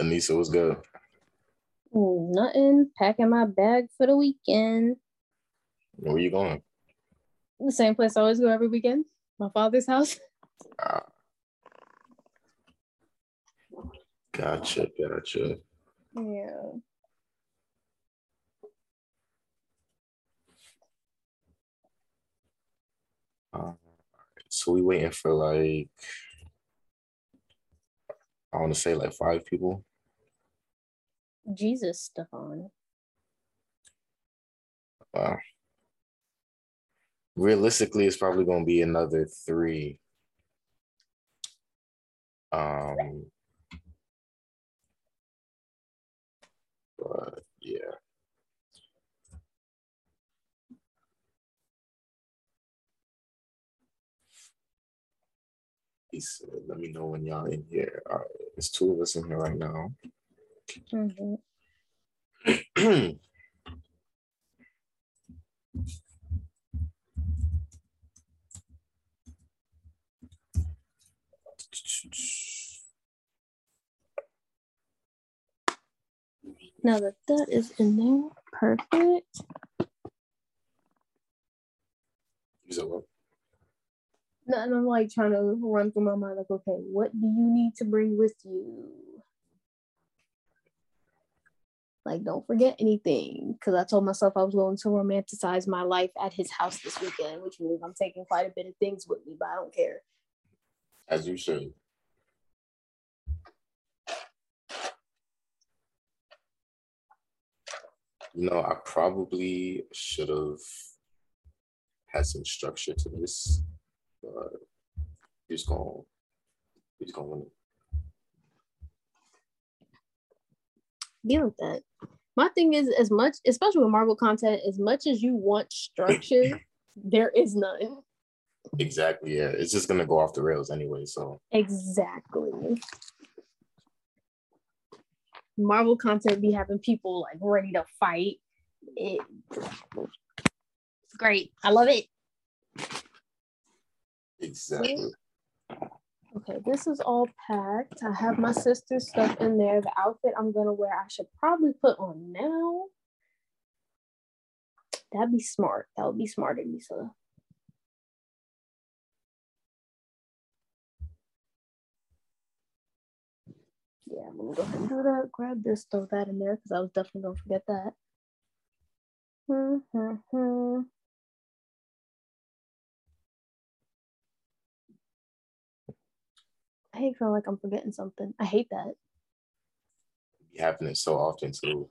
Anisa, what's good? Nothing. Packing my bag for the weekend. Where you going? The same place I always go every weekend. My father's house. Gotcha. Yeah. All right. So we waiting for like, I want to say like 5 people. Jesus, Stefan. Wow. Realistically, it's probably going to be another 3. But yeah. He said, let me know when y'all in here. All right, there's 2 of us in here right now. Mm-hmm. Now that is in there, perfect. Is that what? No, and I'm like trying to run through my mind, like, okay, what do you need to bring with you? Like, don't forget anything, because I told myself I was going to romanticize my life at his house this weekend, which means I'm taking quite a bit of things with me, but I don't care. As you should. You know, I probably should have had some structure to this, but he's gonna win it. Deal with that. My thing is, as much, especially with Marvel content, as much as you want structure, there is none. Exactly. Yeah, it's just gonna go off the rails anyway. So exactly. Marvel content be having people like ready to fight. It's great. I love it. Exactly. Okay, this is all packed. I have my sister's stuff in there. The outfit I'm gonna wear, I should probably put on now. That'd be smart. That would be smart, Anisa. Yeah, I'm gonna go ahead and do that. Grab this, throw that in there, because I was definitely gonna forget that. I hate feeling like I'm forgetting something. I hate that. It happens so often too.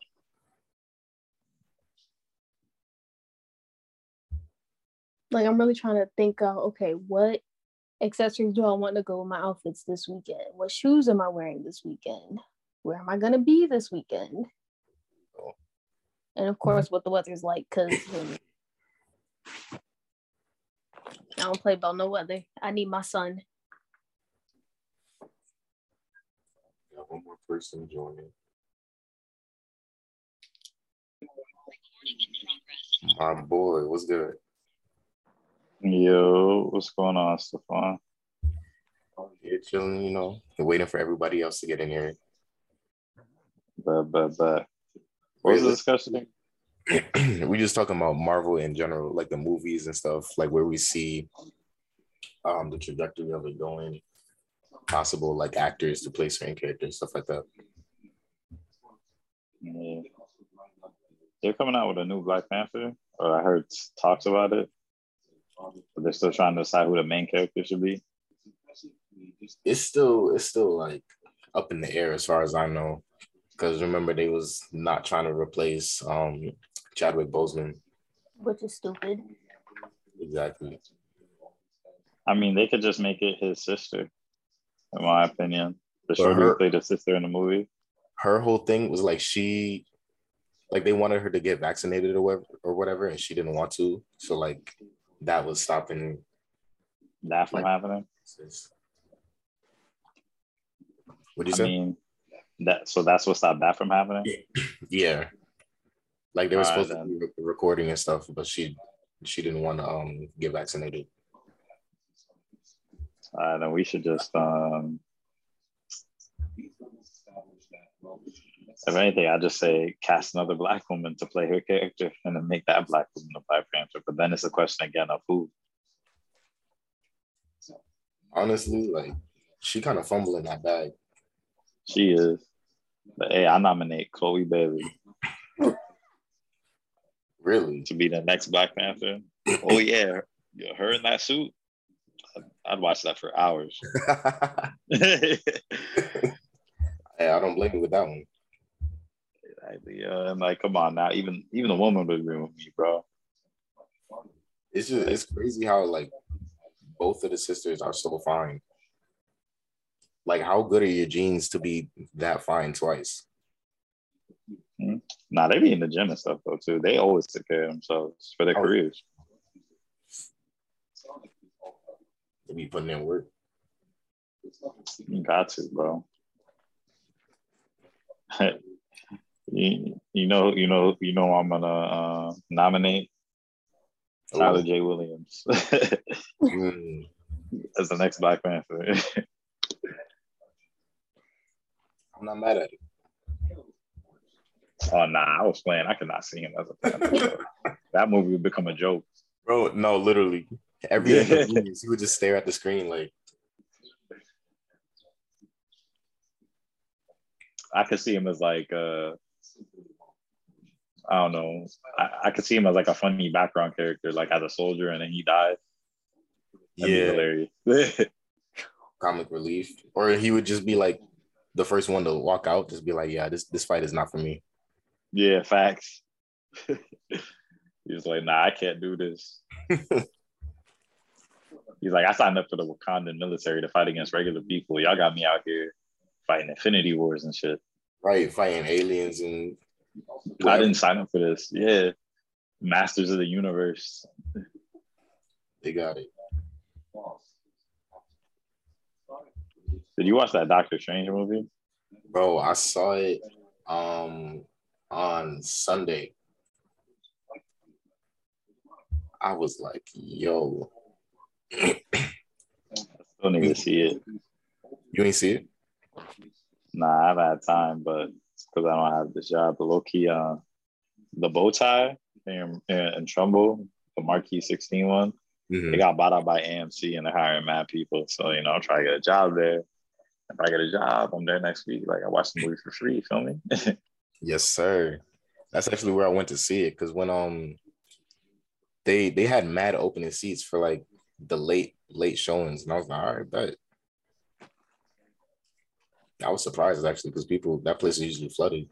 Like, I'm really trying to think of, okay, what accessories do I want to go with my outfits this weekend? What shoes am I wearing this weekend? Where am I going to be this weekend? And of course, what the weather's like, because I don't play about no weather. I need my sun. Got one more person joining. My boy, what's good? Yo, what's going on, Stefan? You're chilling, you know. You're waiting for everybody else to get in here. But. What was the discussion? We just talking about Marvel in general, like the movies and stuff, like where we see the trajectory of it going, possible like actors to play certain characters, stuff like that. Yeah. They're coming out with a new Black Panther, or I heard talks about it. But they're still trying to decide who the main character should be. It's still like up in the air as far as I know, because remember they was not trying to replace Chadwick Boseman, which is stupid. Exactly. I mean, they could just make it his sister, in my opinion. The shorter played the sister in the movie. Her whole thing was like she, like they wanted her to get vaccinated or whatever, and she didn't want to. So like. That was stopping that from happening. What do you say? I mean, that's what stopped that from happening. Yeah, like they were supposed to be recording and stuff, but she didn't want to get vaccinated. Then we should just If anything, I just say cast another black woman to play her character and then make that black woman a black character. But then it's a question again of who. Honestly, like, she kind of fumbling that bag. She is. But hey, I nominate Chloe Bailey. Really? To be the next Black Panther. Oh, yeah. Her in that suit? I'd watch that for hours. Hey, I don't blame you with that one. I'm like, come on now. Even the woman would agree with me, bro. It's just, it's crazy how, like, both of the sisters are so fine. Like, how good are your genes to be that fine twice? Mm-hmm. Nah, they be in the gym and stuff, though, too. They always take care of themselves for their careers. They be putting in work. You got to, bro. you know, I'm gonna nominate Tyler J. Williams as the next Black Panther. I'm not mad at it. Oh, nah, I was playing. I could not see him as a Panther. That movie would become a joke. Bro, no, literally. Every inconvenience, he would just stare at the screen like. I could see him as like, I don't know. I could see him as like a funny background character, like as a soldier, and then he died. That'd be hilarious. Comic relief. Or he would just be like the first one to walk out, just be like, yeah, this fight is not for me. Yeah, facts. He's like, nah, I can't do this. He's like, I signed up for the Wakandan military to fight against regular people. Y'all got me out here fighting Infinity Wars and shit. Right, fighting aliens and... I didn't sign up for this. Yeah. Masters of the universe. They got it. Did you watch that Doctor Strange movie? Bro, I saw it on Sunday. I was like, yo... I still need to see it. You ain't see it? Nah, I've had time, but it's because I don't have the job. But low-key, the bow tie in Trumbull, the Marquee 16 one, they got bought out by AMC and they're hiring mad people. So, you know, I'll try to get a job there. If I get a job, I'm there next week. Like, I watched the movie for free, feel me? Yes, sir. That's actually where I went to see it, because when they had mad opening seats for, like, the late showings, and I was like, all right, bet. I was surprised actually, because that place is usually flooded.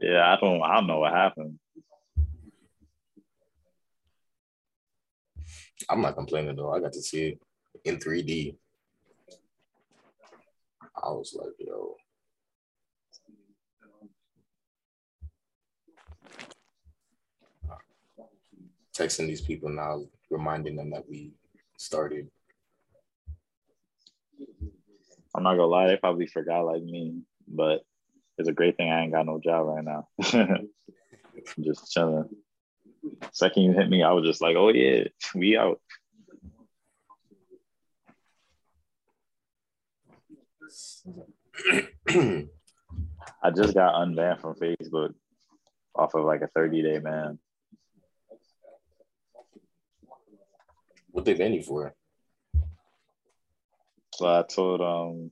Yeah, I don't know what happened. I'm not complaining though. I got to see it in 3D. I was like, yo. Texting these people now, reminding them that we started. I'm not gonna lie, they probably forgot like me, but it's a great thing I ain't got no job right now. I'm just chilling. Second you hit me, I was just like, oh yeah, we out. I just got unbanned from Facebook off of like a 30-day ban. What they ban you for? So I told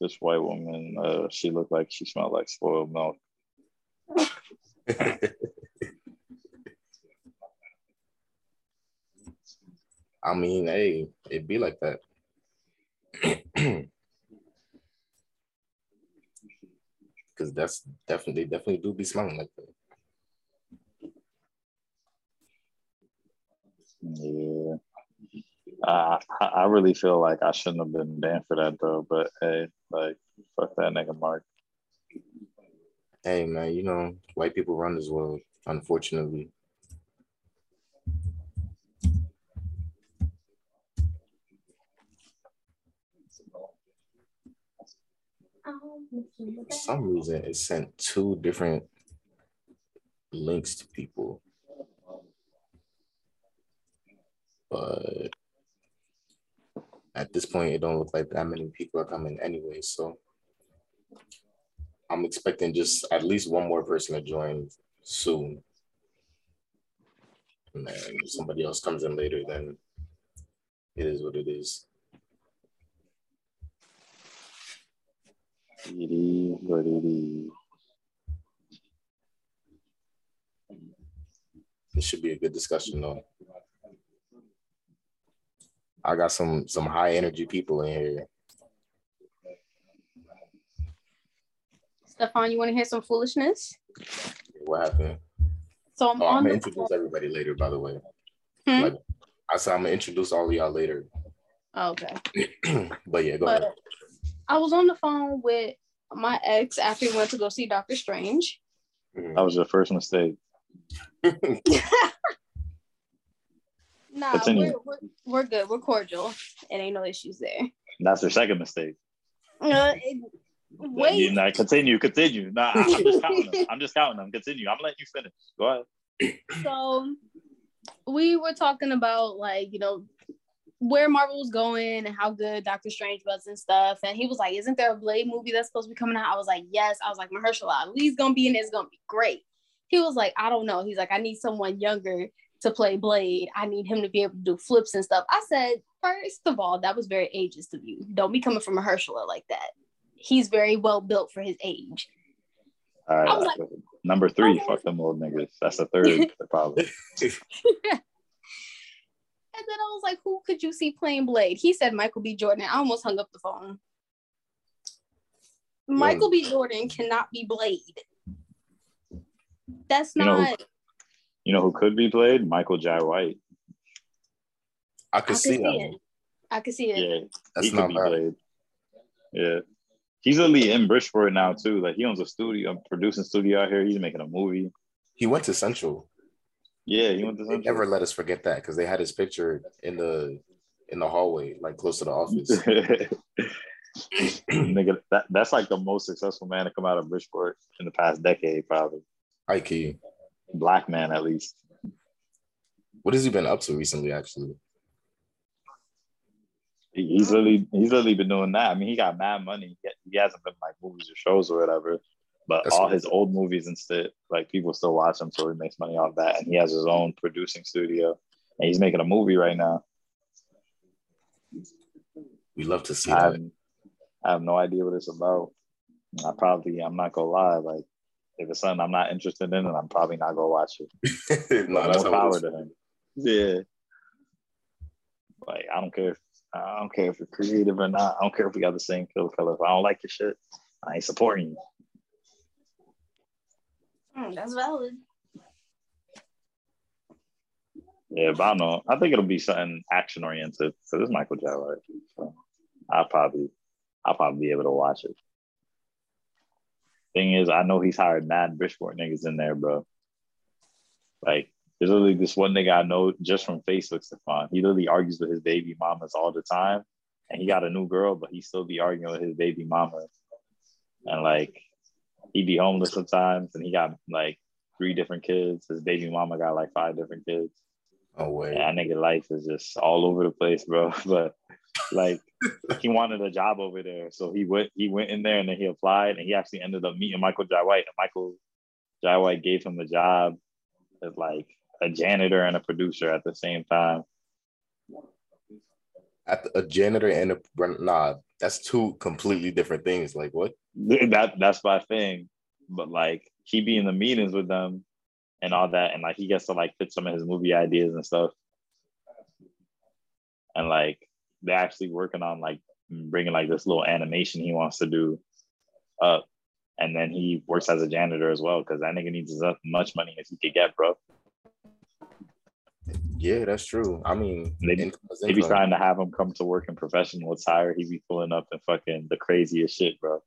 this white woman she looked like she smelled like spoiled milk. I mean, hey, it'd be like that. Because that's definitely do be smelling like that. Yeah. I really feel like I shouldn't have been banned for that though, but hey, like, fuck that nigga Mark. Hey man, you know, white people run this world, unfortunately. For some reason, it sent two different links to people. but at this point, it don't look like that many people are coming anyway, so I'm expecting just at least one more person to join soon. And then if somebody else comes in later, then it is what it is. This should be a good discussion, though. I got some high energy people in here. Stefan, you want to hear some foolishness? What happened? So I'm gonna introduce everybody later, by the way. Like I said, I'm gonna introduce all of y'all later. Okay. But yeah, go ahead. I was on the phone with my ex after we went to go see Doctor Strange. That was your first mistake. Nah, we're good. We're cordial. It ain't no issues there. That's her second mistake. Wait. Nah, continue. Nah, I'm just counting them. Continue. I'm letting you finish. Go ahead. So we were talking about where Marvel was going and how good Doctor Strange was and stuff. And he was like, isn't there a Blade movie that's supposed to be coming out? I was like, yes. I was like, Mahershala Ali's gonna be in it. It's gonna be great. He was like, I don't know. He's like, I need someone younger to play Blade. I need him to be able to do flips and stuff. I said, first of all, that was very ageist of you. Don't be coming from Mahershala like that. He's very well built for his age. All right. I was like, number three, fuck them old niggas. That's the third problem. And then I was like, who could you see playing Blade? He said Michael B. Jordan. I almost hung up the phone. Michael B. Jordan cannot be Blade. That's not... You know who could be Blade? Michael Jai White. I could see that. I could see it. Yeah, that's not bad. Blade. Yeah. He's only in Bridgeport now, too. Like, he owns a studio, a producing studio out here. He's making a movie. He went to Central. Yeah, he went to Central. They never let us forget that because they had his picture in the hallway, like close to the office. Nigga, that's like the most successful man to come out of Bridgeport in the past decade, probably. I key. Black man, at least. What has he been up to recently, actually? He's really been doing that. I mean, he got mad money. He hasn't been like movies or shows or whatever, but that's all his old movies and stuff, like people still watch him, so he makes money off that. And he has his own producing studio, and he's making a movie right now. We love to see that. I have no idea what it's about. I'm not gonna lie, like, if it's something I'm not interested in, then I'm probably not gonna watch it. No, that's no power to him. Yeah, like I don't care if you're creative or not. I don't care if we got the same color. If I don't like your shit, I ain't supporting you. That's valid. Yeah, but I don't know. I think it'll be something action oriented. So this is Michael Jai White. So I'll probably be able to watch it. Thing is, I know he's hired mad Bridgeport niggas in there, bro. Like, there's literally this one nigga I know just from Facebook, Stefan. He literally argues with his baby mamas all the time. And he got a new girl, but he still be arguing with his baby mama. And, like, he be homeless sometimes. And he got, like, 3 different kids. His baby mama got, like, 5 different kids. Oh, wait. That nigga life is just all over the place, bro. But... like, he wanted a job over there, so he went in there, and then he applied, and he actually ended up meeting Michael Jai White, and Michael Jai White gave him a job as like a janitor and a producer at the same time. That's 2 completely different things. Like, what? That's my thing. But like, he be in the meetings with them and all that, and like he gets to like pitch some of his movie ideas and stuff, and like, they're actually working on like bringing like this little animation he wants to do up. And then he works as a janitor as well, because that nigga needs as much money as he could get, bro. Yeah, that's true. I mean, they be trying to have him come to work in professional attire. He be pulling up in fucking the craziest shit, bro.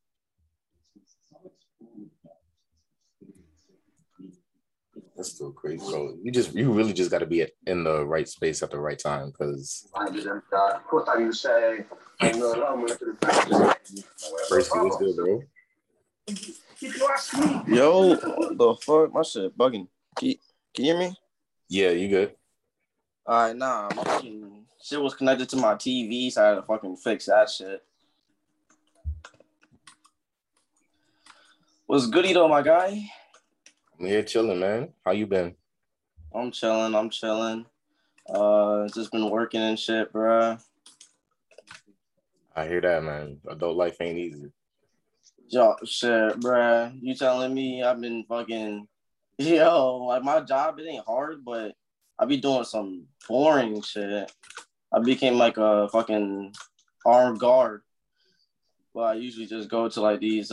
That's still crazy, bro. You really just got to be in the right space at the right time, because Perci, what's good, bro? Yo, the fuck, my shit bugging. Can you hear me? Yeah, you good? Nah, my fucking shit was connected to my TV, so I had to fucking fix that shit. What's goody though, my guy? Yeah, chilling, man. How you been? I'm chilling. Just been working and shit, bruh. I hear that, man. Adult life ain't easy. Yo, shit, bruh. You telling me I've been fucking... Yo, like, my job, it ain't hard, but I be doing some boring shit. I became, like, a fucking armed guard. But I usually just go to, like, these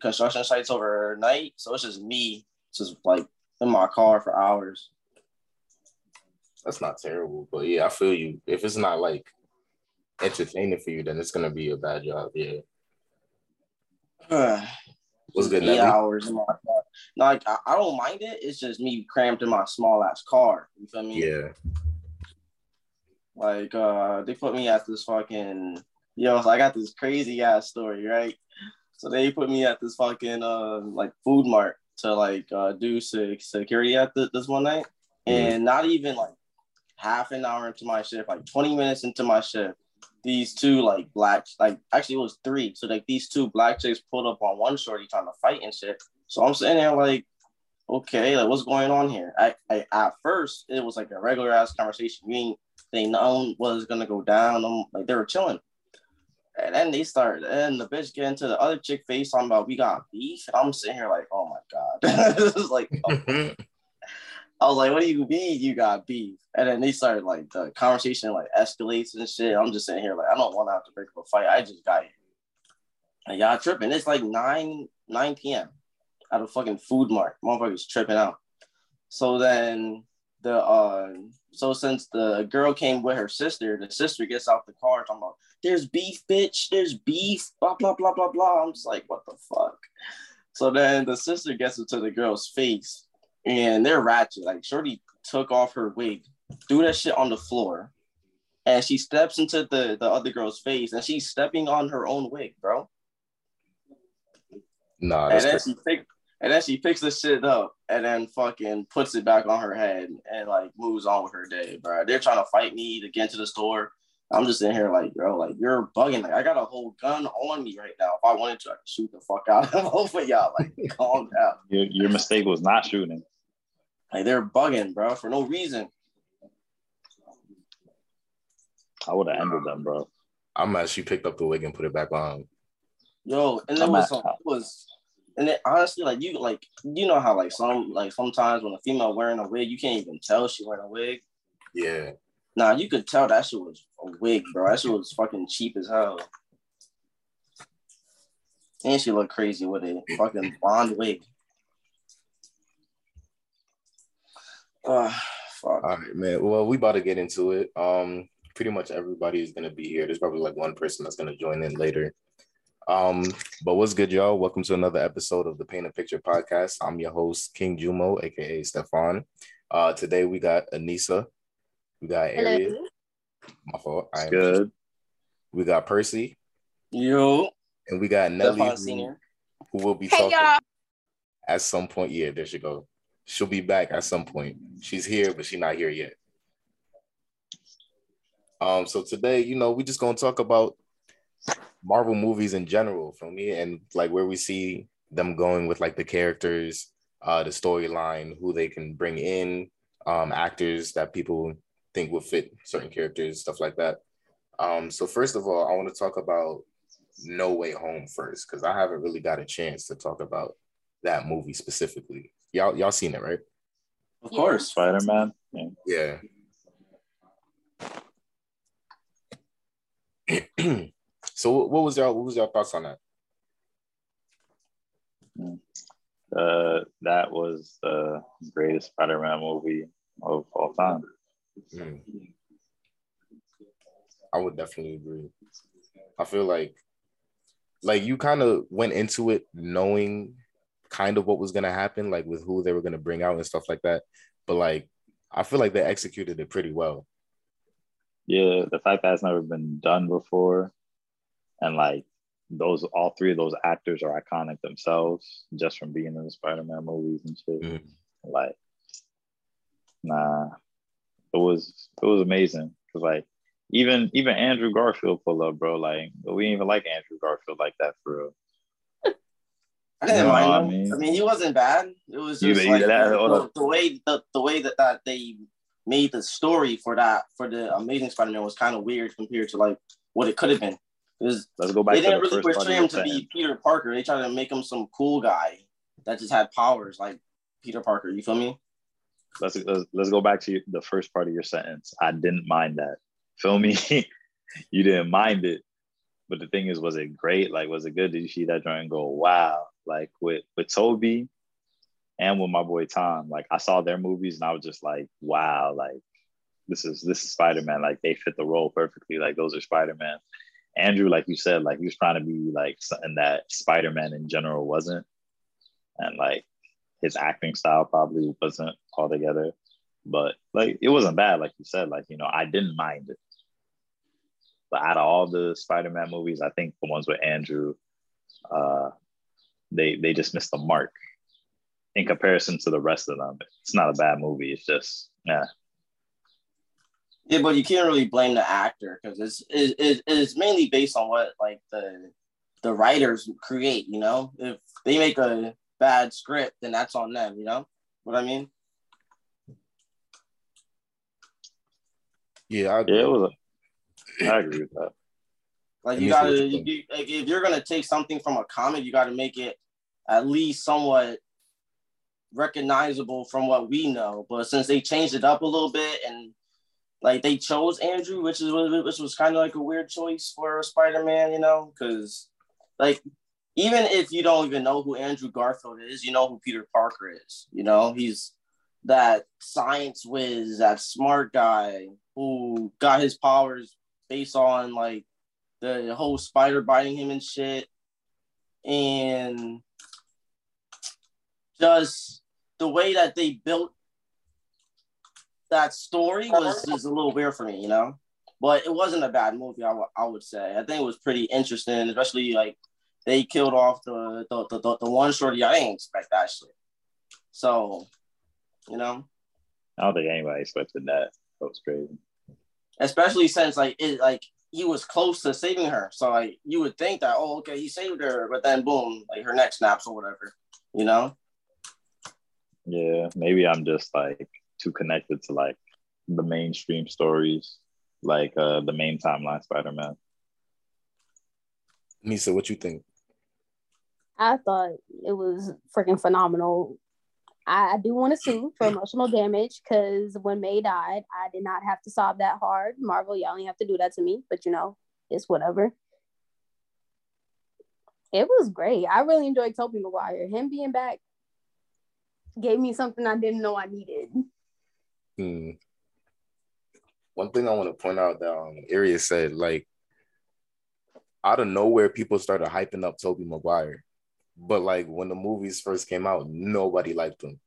construction sites overnight. So it's just me, just, like, in my car for hours. That's not terrible, but, yeah, I feel you. If it's not, like, entertaining for you, then it's going to be a bad job, yeah. What's good, Nellie? 8 hours in my car. No, like, I don't mind it. It's just me cramped in my small-ass car. You feel me? Yeah. Like, they put me at this fucking... Yo, so I got this crazy-ass story, right? So they put me at this fucking, like, food mart to, like, do security at this one night. And not even, like, half an hour into my shift, like, 20 minutes into my shift, these two, like, black... Like, actually, it was three. So, like, these two black chicks pulled up on one shorty trying to fight and shit. So I'm sitting there like, okay, like, what's going on here? I at first, it was like a regular-ass conversation. You ain't think nothing was going to go down. I'm, like, they were chilling. And then they started, and the bitch get into the other chick face talking about, we got beef. And I'm sitting here like, oh, my God. This is like, oh. I was like, what do you mean you got beef? And then they started, like, the conversation, like, escalates and shit. I'm just sitting here like, I don't want to have to break up a fight. I just got here. And y'all tripping. It's like 9 p.m. at a fucking food mart. Motherfuckers tripping out. So then the since the girl came with her sister, the sister gets out the car talking about, there's beef, bitch, there's beef, blah blah blah blah blah. I'm just like, what the fuck? So then the sister gets into the girl's face and they're ratchet. Like, shorty took off her wig, threw that shit on the floor, and she steps into the other girl's face, and she's stepping on her own wig, bro. Nah, that's crazy. And then she picks the shit up and then fucking puts it back on her head and, like, moves on with her day, bro. They're trying to fight me to get into the store. I'm just in here like, bro, like, you're bugging. Like, I got a whole gun on me right now. If I wanted to, I could shoot the fuck out of them. Y'all, like, calm down. Your mistake was not shooting. Like, they're bugging, bro, for no reason. I would have handled them, bro. I'm mad she picked up the wig and put it back on. Yo, and that was... And then, honestly, like, you know how, like, sometimes when a female wearing a wig, you can't even tell she wearing a wig. Yeah. Nah, you could tell that shit was a wig, bro. That shit was fucking cheap as hell. And she looked crazy with a fucking blonde wig. Fuck. All right, man. Well, we about to get into it. Pretty much everybody is going to be here. There's probably, like, one person that's going to join in later. But what's good, y'all? Welcome to another episode of the Paint a Picture podcast. I'm your host, King Jumo, aka Stefan. Today we got Anisa, we got Erius. My fault. I am good. We got Perci. Yo. And we got Nellie, who will be talking at some point. Yeah, there she go. She'll be back at some point. She's here, but she's not here yet. So today, you know, we just gonna talk about Marvel movies in general for me, and like where we see them going with like the characters, the storyline, who they can bring in, actors that people think would fit certain characters, stuff like that. So first of all, I want to talk about No Way Home first, because I haven't really got a chance to talk about that movie specifically. Y'all seen it, right? Of course, Spider-Man. Yeah. So what was y'all thoughts on that? That was the greatest Spider-Man movie of all time. I would definitely agree. I feel like you kind of went into it knowing kind of what was gonna happen, like with who they were gonna bring out and stuff like that. But like, I feel like they executed it pretty well. Yeah, the fact that it's never been done before. And like all three of those actors are iconic themselves just from being in the Spider-Man movies and shit. Like, nah, it was amazing. Cause like even Andrew Garfield pulled up, bro. Like we didn't even like Andrew Garfield like that for real. I didn't mind him. I mean, he wasn't bad. It was just the way that they made the story for the Amazing Spider-Man was kind of weird compared to like what it could have been. Let's go back. They didn't really portray him to be Peter Parker. They tried to make him some cool guy that just had powers like Peter Parker. You feel me? Let's go back to the first part of your sentence. I didn't mind that. Feel me? You didn't mind it. But the thing is, was it great? Like, was it good? Did you see that joint and go, wow? Like with Tobey and with my boy Tom, like I saw their movies and I was just like, wow, like this is Spider-Man. Like they fit the role perfectly. Like those are Spider-Man. Andrew, like you said, like he was trying to be like something that Spider-Man in general wasn't. And like his acting style probably wasn't altogether. But like it wasn't bad, like you said. Like, you know, I didn't mind it. But out of all the Spider-Man movies, I think the ones with Andrew, they just missed the mark in comparison to the rest of them. It's not a bad movie. It's just, yeah. Yeah, but you can't really blame the actor because it's mainly based on what like the writers create, you know? If they make a bad script, then that's on them, you know what I mean? Yeah, I agree. I agree with that. Like you gotta, like if you're gonna take something from a comic, you gotta make it at least somewhat recognizable from what we know. But since they changed it up a little bit and like they chose Andrew, which was kind of like a weird choice for Spider-Man, you know, because like even if you don't even know who Andrew Garfield is, you know who Peter Parker is. You know, he's that science whiz, that smart guy who got his powers based on like the whole spider biting him and shit, and just the way that they built that story was just a little weird for me, you know? But it wasn't a bad movie, I would say. I think it was pretty interesting, especially like they killed off the one shorty. I didn't expect that shit. So, you know? I don't think anybody expected that. That was crazy. Especially since like he was close to saving her. So like you would think that, oh, okay, he saved her, but then boom, like her neck snaps or whatever, you know? Yeah, maybe I'm just like too connected to like the mainstream stories, like the main timeline Spider-Man. Nisa, what you think? I thought it was freaking phenomenal. I do want to sue for emotional damage because when May died, I did not have to sob that hard. Marvel, y'all ain't have to do that to me, but you know, it's whatever. It was great. I really enjoyed Tobey Maguire. Him being back gave me something I didn't know I needed. One thing I want to point out that Erius said, like, out of nowhere, people started hyping up Tobey Maguire. But like when the movies first came out, nobody liked him.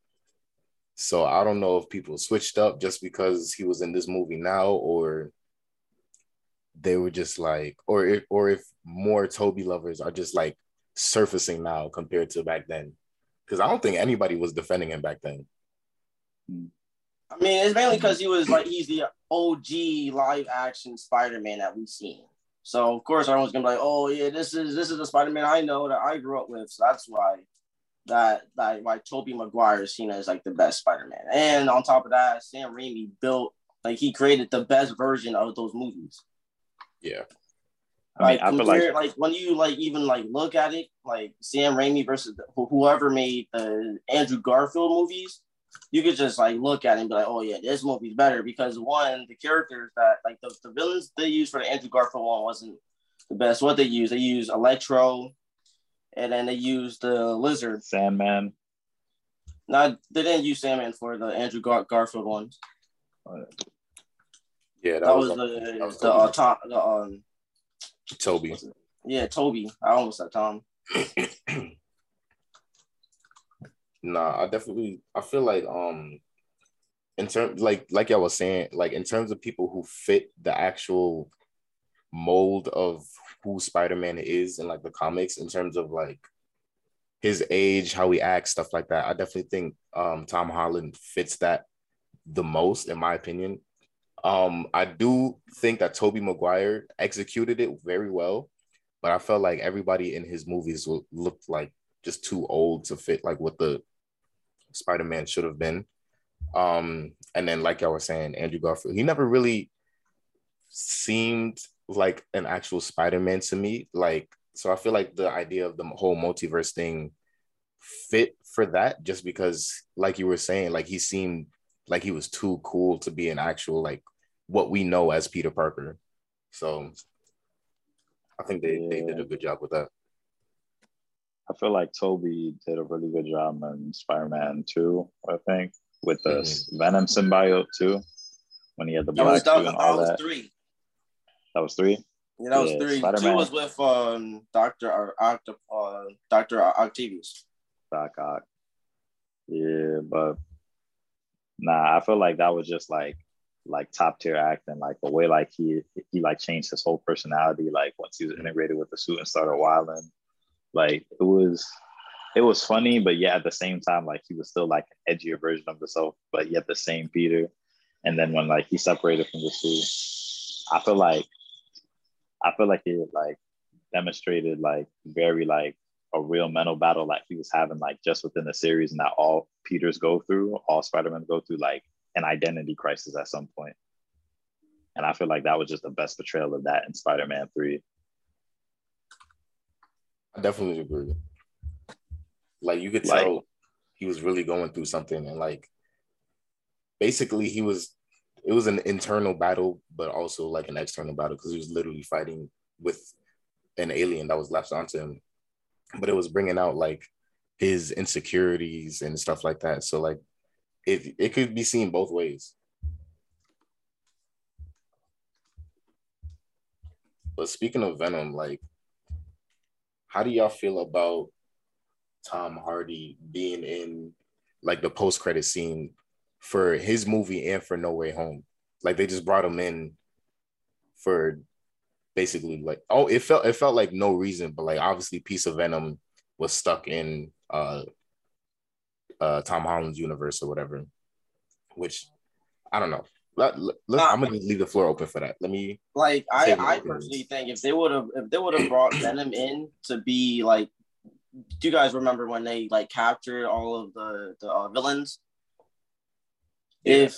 So I don't know if people switched up just because he was in this movie now, or they were just like, or if more Tobey lovers are just like surfacing now compared to back then. Because I don't think anybody was defending him back then. I mean, it's mainly because he was like, he's the OG live action Spider-Man that we've seen. So of course everyone's gonna be like, "Oh yeah, this is the Spider-Man I know that I grew up with." So that's why Tobey Maguire is seen as like the best Spider-Man. And on top of that, Sam Raimi created the best version of those movies. Yeah, I feel like when you like even like look at it, like Sam Raimi versus whoever made the Andrew Garfield movies, you could just like look at it and be like, oh yeah, this movie's better because one, the characters that like the villains they used for the Andrew Garfield one wasn't the best. What they used Electro, and then they used the Lizard, Sandman. No, they didn't use Sandman for the Andrew Garfield one. Yeah, that was Tobey. Yeah, Tobey. I almost said Tom. Nah, I feel like in terms like y'all was saying, like in terms of people who fit the actual mold of who Spider-Man is in like the comics, in terms of like his age, how he acts, stuff like that, I definitely think Tom Holland fits that the most, in my opinion. I do think that Tobey Maguire executed it very well, but I felt like everybody in his movies looked like just too old to fit like what the Spider-Man should have been. And then, like y'all were saying, Andrew Garfield, he never really seemed like an actual Spider-Man to me. Like, so I feel like the idea of the whole multiverse thing fit for that, just because, like you were saying, like he seemed like he was too cool to be an actual, like what we know as Peter Parker. So I think they did a good job with that. I feel like Tobey did a really good job in Spider-Man 2, I think, with the Venom symbiote too, when he had the black suit and all that. That was 3. That was 3? Yeah, that was 3. Spider-Man. 2 was with Doctor Octavius. Doc Ock. Yeah, but nah, I feel like that was just like top tier acting, like the way like he like changed his whole personality, like once he was integrated with the suit and started wilding. Like it was funny, but yeah, at the same time, like he was still like an edgier version of himself, but yet the same Peter. And then when like he separated from the suit, I feel like it like demonstrated like very like a real mental battle like he was having like just within the series, and that all Peters go through, all Spider-Men go through like an identity crisis at some point. And I feel like that was just the best portrayal of that in Spider-Man 3. I definitely agree. Like you could tell he was really going through something, and like basically it was an internal battle, but also like an external battle, because he was literally fighting with an alien that was latched onto him. But it was bringing out like his insecurities and stuff like that. So like it could be seen both ways. But speaking of Venom, like, how do y'all feel about Tom Hardy being in like the post-credit scene for his movie and for No Way Home? Like they just brought him in for basically like, oh, it felt like no reason, but like obviously piece of Venom was stuck in Tom Holland's universe or whatever, which I don't know. I'm gonna leave the floor open for that. Let me like I personally think if they would have brought Venom in to be like, do you guys remember when they like captured all of the villains? Yeah.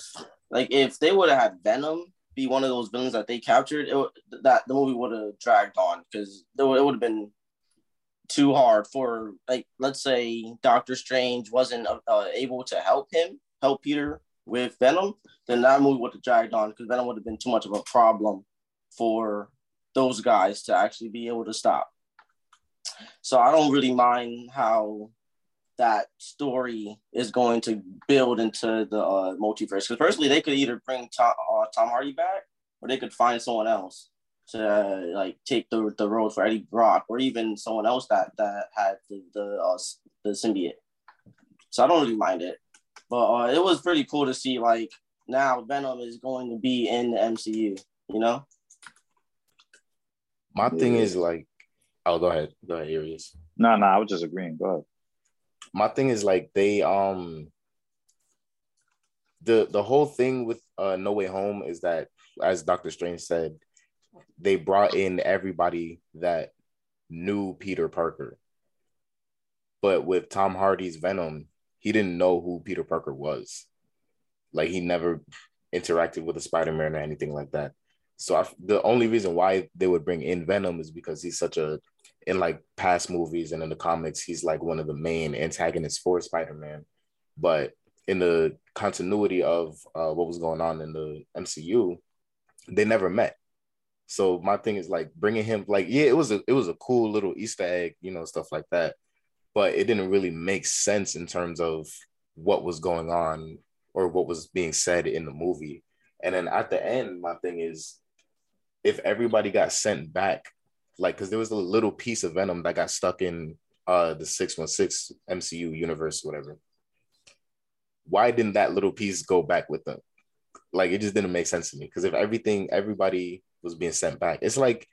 If they would have had Venom be one of those villains that they captured, that the movie would have dragged on, because it would have been too hard for, like, let's say Doctor Strange wasn't able to help Peter with Venom, then that movie would have dragged on, because Venom would have been too much of a problem for those guys to actually be able to stop. So I don't really mind how that story is going to build into the multiverse, because personally they could either bring Tom Hardy back, or they could find someone else to like take the road for Eddie Brock, or even someone else that had the symbiote. So I don't really mind it. But it was pretty cool to see, like, now Venom is going to be in the MCU, you know? My thing is, like... Oh, go ahead. Go ahead, Erius. No, I was just agreeing. Go ahead. My thing is, like, they... The whole thing with No Way Home is that, as Doctor Strange said, they brought in everybody that knew Peter Parker. But with Tom Hardy's Venom, he didn't know who Peter Parker was. Like, he never interacted with a Spider-Man or anything like that. So the only reason why they would bring in Venom is because he's such a, in like past movies and in the comics, he's like one of the main antagonists for Spider-Man. But in the continuity of what was going on in the MCU, they never met. So my thing is like bringing him, like, yeah, it was a cool little Easter egg, you know, stuff like that. But it didn't really make sense in terms of what was going on or what was being said in the movie. And then at the end, my thing is, if everybody got sent back, like, because there was a little piece of Venom that got stuck in the 616 MCU universe, whatever. Why didn't that little piece go back with them? Like, it just didn't make sense to me. Because if everybody was being sent back, it's like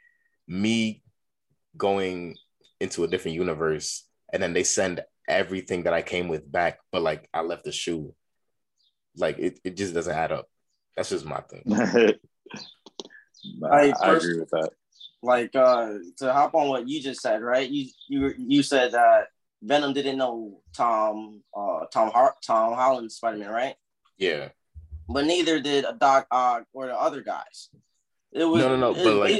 me going into a different universe, and then they send everything that I came with back, but like I left the shoe. Like it just doesn't add up. That's just my thing. I agree with that. Like, to hop on what you just said, right? You said that Venom didn't know Tom Holland Spider-Man, right? Yeah. But neither did Doc Ock or the other guys. It was no.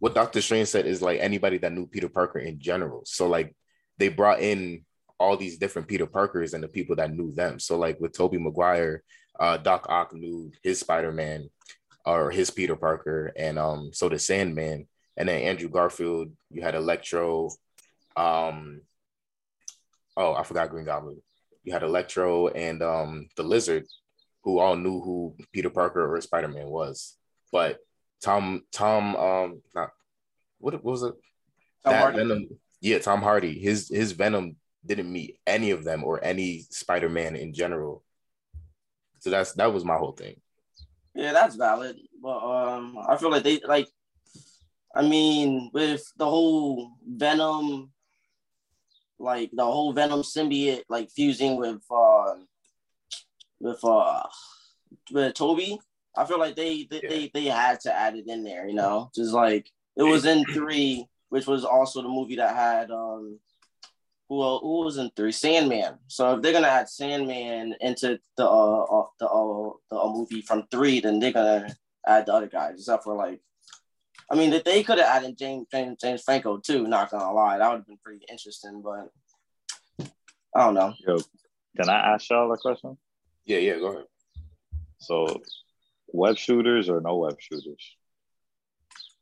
What Doctor Strange said is like anybody that knew Peter Parker in general. So like they brought in all these different Peter Parkers and the people that knew them. So like with Tobey Maguire, Doc Ock knew his Spider-Man or his Peter Parker, and so the Sandman, and then Andrew Garfield, you had Electro, I forgot Green Goblin. You had Electro and the Lizard, who all knew who Peter Parker or Spider-Man was. But Tom Hardy. Tom Hardy. His Venom didn't meet any of them or any Spider-Man in general. So that was my whole thing. Yeah, that's valid. But I feel like with the whole Venom, like the whole Venom symbiote, like fusing with Toby, I feel like they had to add it in there, you know, just like it was in 3, which was also the movie that had who was in 3? Sandman. So if they're gonna add Sandman into the movie from 3, then they're gonna add the other guys. Except for they could have added James Franco too. Not gonna lie, that would have been pretty interesting. But I don't know. Yo, can I ask y'all a question? Yeah, go ahead. So, web shooters or no web shooters?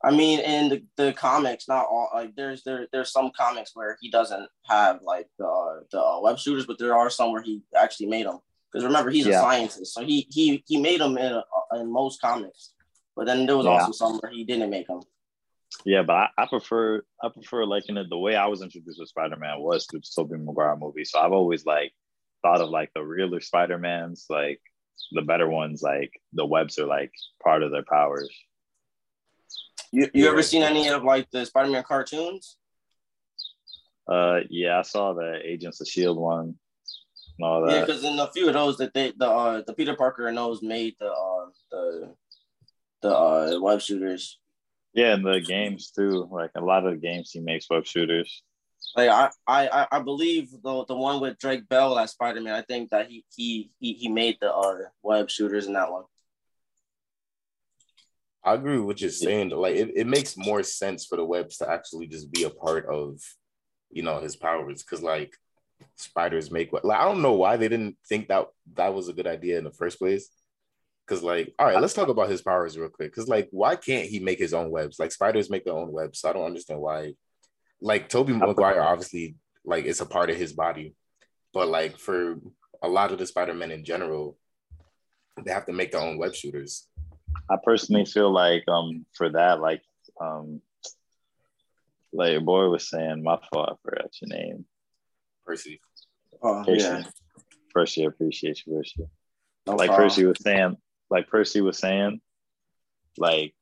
I mean, in the comics, not all, like there's some comics where he doesn't have like the web shooters, but there are some where he actually made them. Because remember, he's a scientist, so he made them in most comics. But then there was also some where he didn't make them. Yeah, but I prefer liking it. The way I was introduced to Spider-Man was through the Tobey Maguire movie, so I've always like thought of like the realer Spider-Mans, like the better ones, like the webs are like part of their powers. You ever seen any of like the Spider-Man cartoons? Yeah, I saw the Agents of S.H.I.E.L.D. one and all that. Yeah, because in a few of those that the Peter Parker and those made the web shooters. Yeah, and the games too. Like a lot of the games he makes web shooters. Like I believe the one with Drake Bell as Spider-Man. I think that he made the web shooters in that one. I agree with what you're saying. Like, it makes more sense for the webs to actually just be a part of, you know, his powers. Because, like, spiders make... I don't know why they didn't think that was a good idea in the first place. Because, like, all right, let's talk about his powers real quick. Because, like, why can't he make his own webs? Like, spiders make their own webs, so I don't understand why. Like, Tobey Maguire, obviously, like, it's a part of his body. But, like, for a lot of the Spider-Men in general, they have to make their own web shooters. I personally feel like for that, like your boy was saying, my fault, I forgot your name. Perci. Oh, yeah. Perci, appreciate you, Perci. Perci was saying, like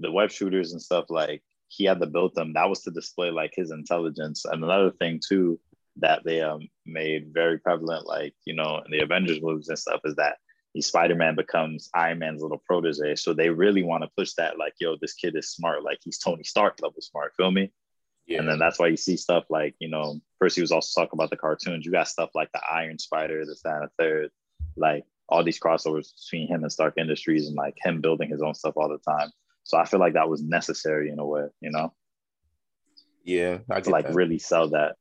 the web shooters and stuff, like he had to build them. That was to display like his intelligence. And another thing too that they made very prevalent, like, you know, in the Avengers movies and stuff, is that Spider-Man becomes Iron Man's little protege. So they really want to push that, like, yo, this kid is smart. Like, he's Tony Stark level smart, feel me? Yeah. And then that's why you see stuff like, you know, Perci was also talking about the cartoons. You got stuff like the Iron Spider, the Santa Third, like all these crossovers between him and Stark Industries and like him building his own stuff all the time. So I feel like that was necessary in a way, you know? Yeah, I get like that. Really sell that.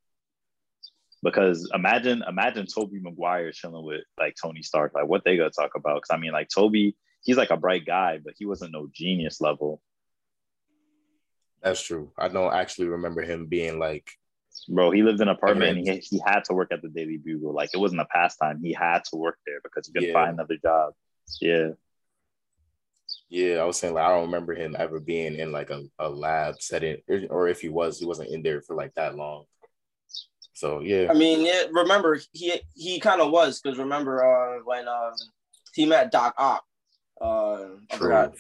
Because imagine Tobey Maguire chilling with like Tony Stark, like what they gonna talk about? Because I mean, like Tobey, he's like a bright guy, but he wasn't no genius level. That's true. I don't actually remember him being like, bro, he lived in an apartment and he had to work at the Daily Bugle. Like it wasn't a pastime. He had to work there because he couldn't find another job. Yeah. Yeah, I was saying like I don't remember him ever being in like a lab setting, or if he was, he wasn't in there for like that long. So yeah, I mean, yeah, remember he kind of was, because remember when he met Doc Ock, like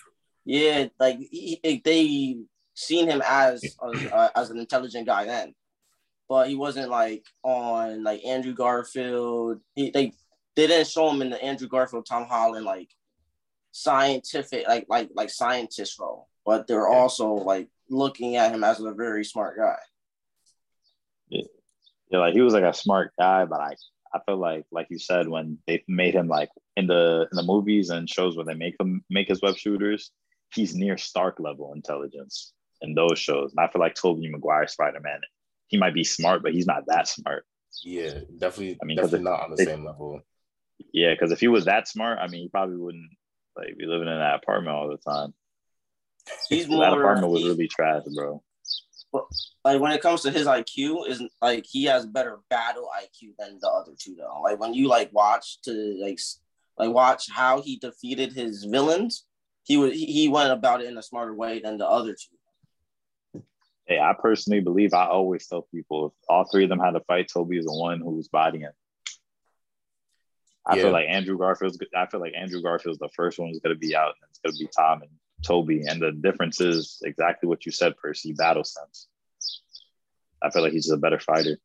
they seen him as an intelligent guy then, but he wasn't like on like Andrew Garfield. He they they didn't show him in the Andrew Garfield, Tom Holland, like scientific, like scientist role, but they're also like looking at him as a very smart guy. Yeah, like he was like a smart guy, but I feel like you said, when they made him like in the movies and shows where they make him make his web shooters, he's near Stark level intelligence in those shows. And I feel like Tobey Maguire Spider-Man, he might be smart, but he's not that smart. Yeah, definitely. I mean, definitely not on the same level. Yeah, because if he was that smart, I mean, he probably wouldn't like be living in that apartment all the time. That apartment was really trash, bro. Like when it comes to his IQ, is like he has better battle IQ than the other two though. Like when you like watch to like watch how he defeated his villains, he went about it in a smarter way than the other two. Hey, I personally believe, I always tell people, if all three of them had a fight, Toby is the one who's bodying him. I feel like Andrew Garfield's the first one who's gonna be out, and it's gonna be Tom and Toby, and the difference is exactly what you said, Perci, battle sense. I feel like he's a better fighter,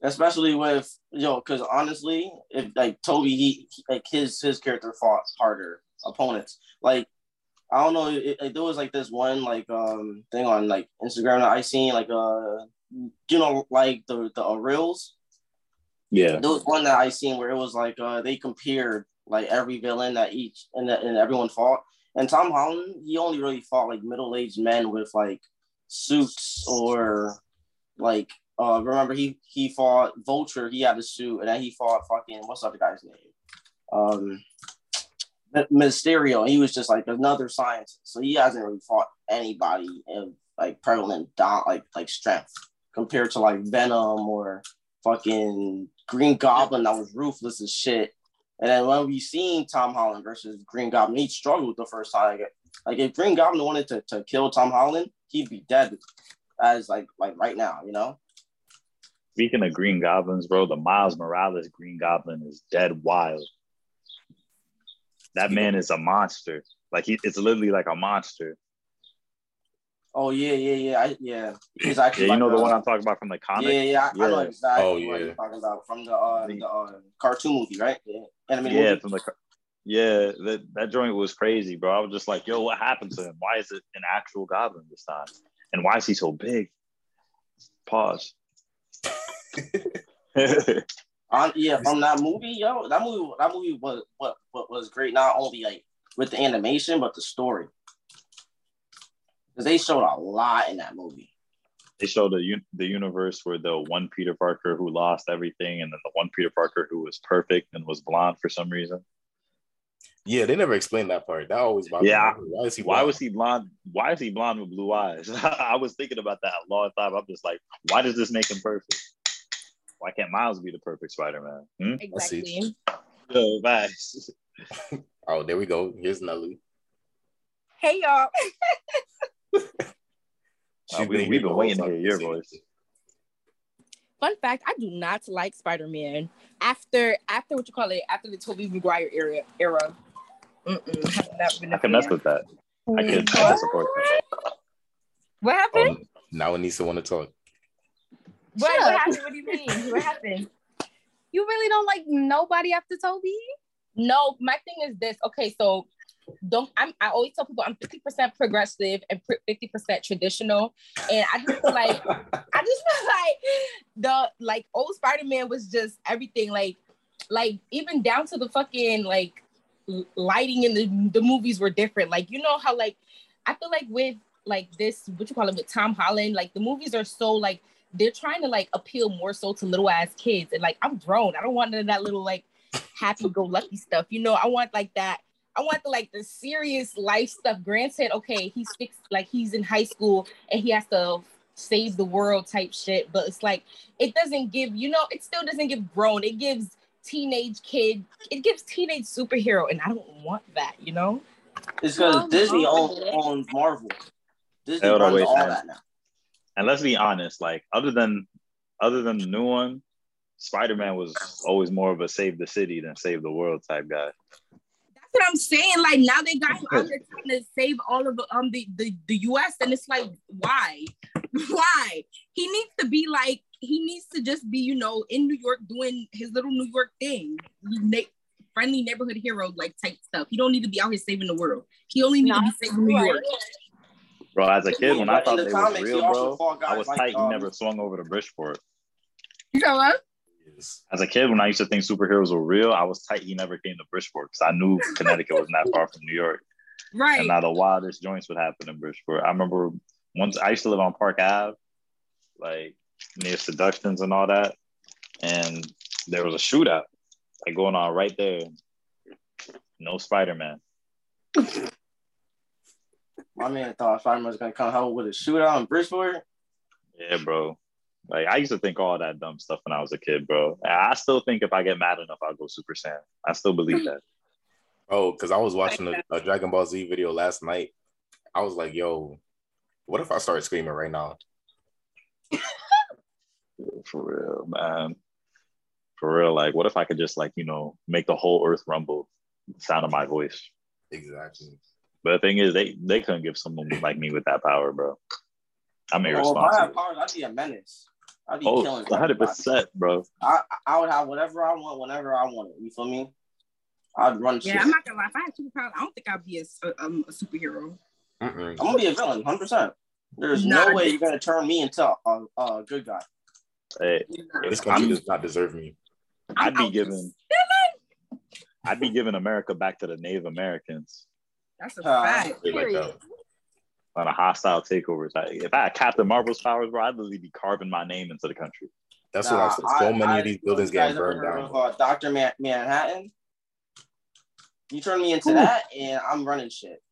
especially with because honestly, if like Toby, his character fought harder opponents. Like I don't know, there was like this one like thing on like Instagram that I seen, like like the reels. Yeah, there was one that I seen where it was like they compared like every villain that each and everyone fought. And Tom Holland, he only really fought like middle-aged men with like suits or like remember he fought Vulture, he had a suit, and then he fought fucking what's the other guy's name? Mysterio, and he was just like another scientist. So he hasn't really fought anybody in like prevalent like strength compared to like Venom or fucking Green Goblin that was ruthless as shit. And then when we seen Tom Holland versus Green Goblin, he struggled the first time. Like if Green Goblin wanted to kill Tom Holland, he'd be dead as like right now, you know? Speaking of Green Goblins, bro, the Miles Morales Green Goblin is dead wild. That man is a monster. Like it's literally like a monster. Oh, yeah. He's actually you know the one I'm talking about from the comic? Yeah. I know exactly what you're talking about from the cartoon movie, right? Yeah, animated movie. From the that joint was crazy, bro. I was just like, yo, what happened to him? Why is it an actual goblin this time? And why is he so big? Pause. From that movie, yo, that movie was what was great, not only like with the animation, but the story. Because they showed a lot in that movie. They showed the universe where the one Peter Parker who lost everything, and then the one Peter Parker who was perfect and was blonde for some reason. Yeah, they never explained that part. That always bothered me. Why was he blonde? Why is he blonde with blue eyes? I was thinking about that a long time. I'm just like, why does this make him perfect? Why can't Miles be the perfect Spider-Man? Exactly. Oh, bye. Oh, there we go. Here's Nellie. Hey, y'all. We've been waiting to hear your voice. Fun fact, I do not like Spider-Man after what you call it, after the Tobey Maguire era. I can mess with that. I can support that. What happened? Now Anisa want to talk. What happened? What do you mean? What happened? You really don't like nobody after Tobey? No, my thing is this. Okay, so I always tell people I'm 50% progressive and 50% traditional, and I just feel like the like old Spider-Man was just everything, like even down to the fucking like lighting in the movies were different. Like you know how like I feel like with like this with Tom Holland, like the movies are so like they're trying to like appeal more so to little ass kids, and like I'm grown. I don't want none of that little like happy go lucky stuff. You know, I want like that. I want the serious life stuff. Granted, okay, he's in high school and he has to save the world type shit, but it's like it doesn't give, it still doesn't give grown. It gives teenage kid. It gives teenage superhero, and I don't want that, you know? It's because Disney owns Marvel. Disney owns all that now. And let's be honest, like other than the new one, Spider-Man was always more of a save the city than save the world type guy. What I'm saying, like now they got him out there trying to save all of the US, and it's like why he needs to be like he needs to just be, you know, in New York doing his little New York thing. Friendly neighborhood hero, like, type stuff. He don't need to be out here saving the world. He only needs to be saving New York. Bro, as a kid, when I thought they were real, bro, I was tight and never swung over the bridge for it. You know what? As a kid, when I used to think superheroes were real, I was tight he never came to Bridgeport because I knew Connecticut wasn't that far from New York. Right. And now the wildest joints would happen in Bridgeport. I remember once I used to live on Park Ave, like near Seductions and all that. And there was a shootout like going on right there. No Spider-Man. My man thought Spider-Man was going to come home with a shootout in Bridgeport. Yeah, bro. Like, I used to think all that dumb stuff when I was a kid, bro. I still think if I get mad enough, I'll go Super Saiyan. I still believe that. Oh, because I was watching a Dragon Ball Z video last night. I was like, yo, what if I start screaming right now? For real, man. For real, like, what if I could just, like, you know, make the whole earth rumble with the sound of my voice? Exactly. But the thing is, they couldn't give someone like me with that power, bro. I'm irresponsible. If I had powers, I'd be a menace. I'd be killing 100%, bro. I would have whatever I want, whenever I want it. You feel me? I'd run shit. Yeah, I'm not gonna lie. If I had superpowers, I don't think I'd be a superhero. I'm gonna be a villain, 100%. There's no way you're gonna turn me into a good guy. Hey, this country does not deserve me. I'd be giving America back to the Native Americans. That's a fact. On a hostile takeover. If I had Captain Marvel's powers, bro, I'd literally be carving my name into the country. That's what I said. So many of these buildings getting burned down. Dr. Manhattan, you turn me into that, and I'm running shit.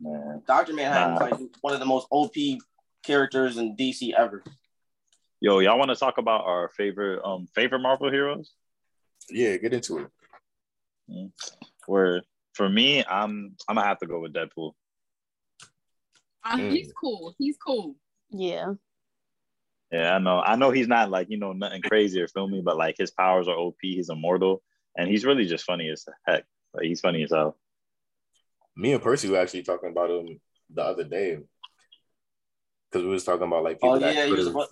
Man. Dr. Manhattan's like one of the most OP characters in DC ever. Yo, y'all want to talk about our favorite Marvel heroes? Yeah, get into it. Where... For me, I'm gonna have to go with Deadpool. He's cool. He's cool. Yeah. Yeah, I know. I know he's not like, you know, nothing crazy or filmy, but like his powers are OP. He's immortal, and he's really just funny as heck. Like, he's funny as hell. Me and Perci were actually talking about him the other day because we was talking about like people that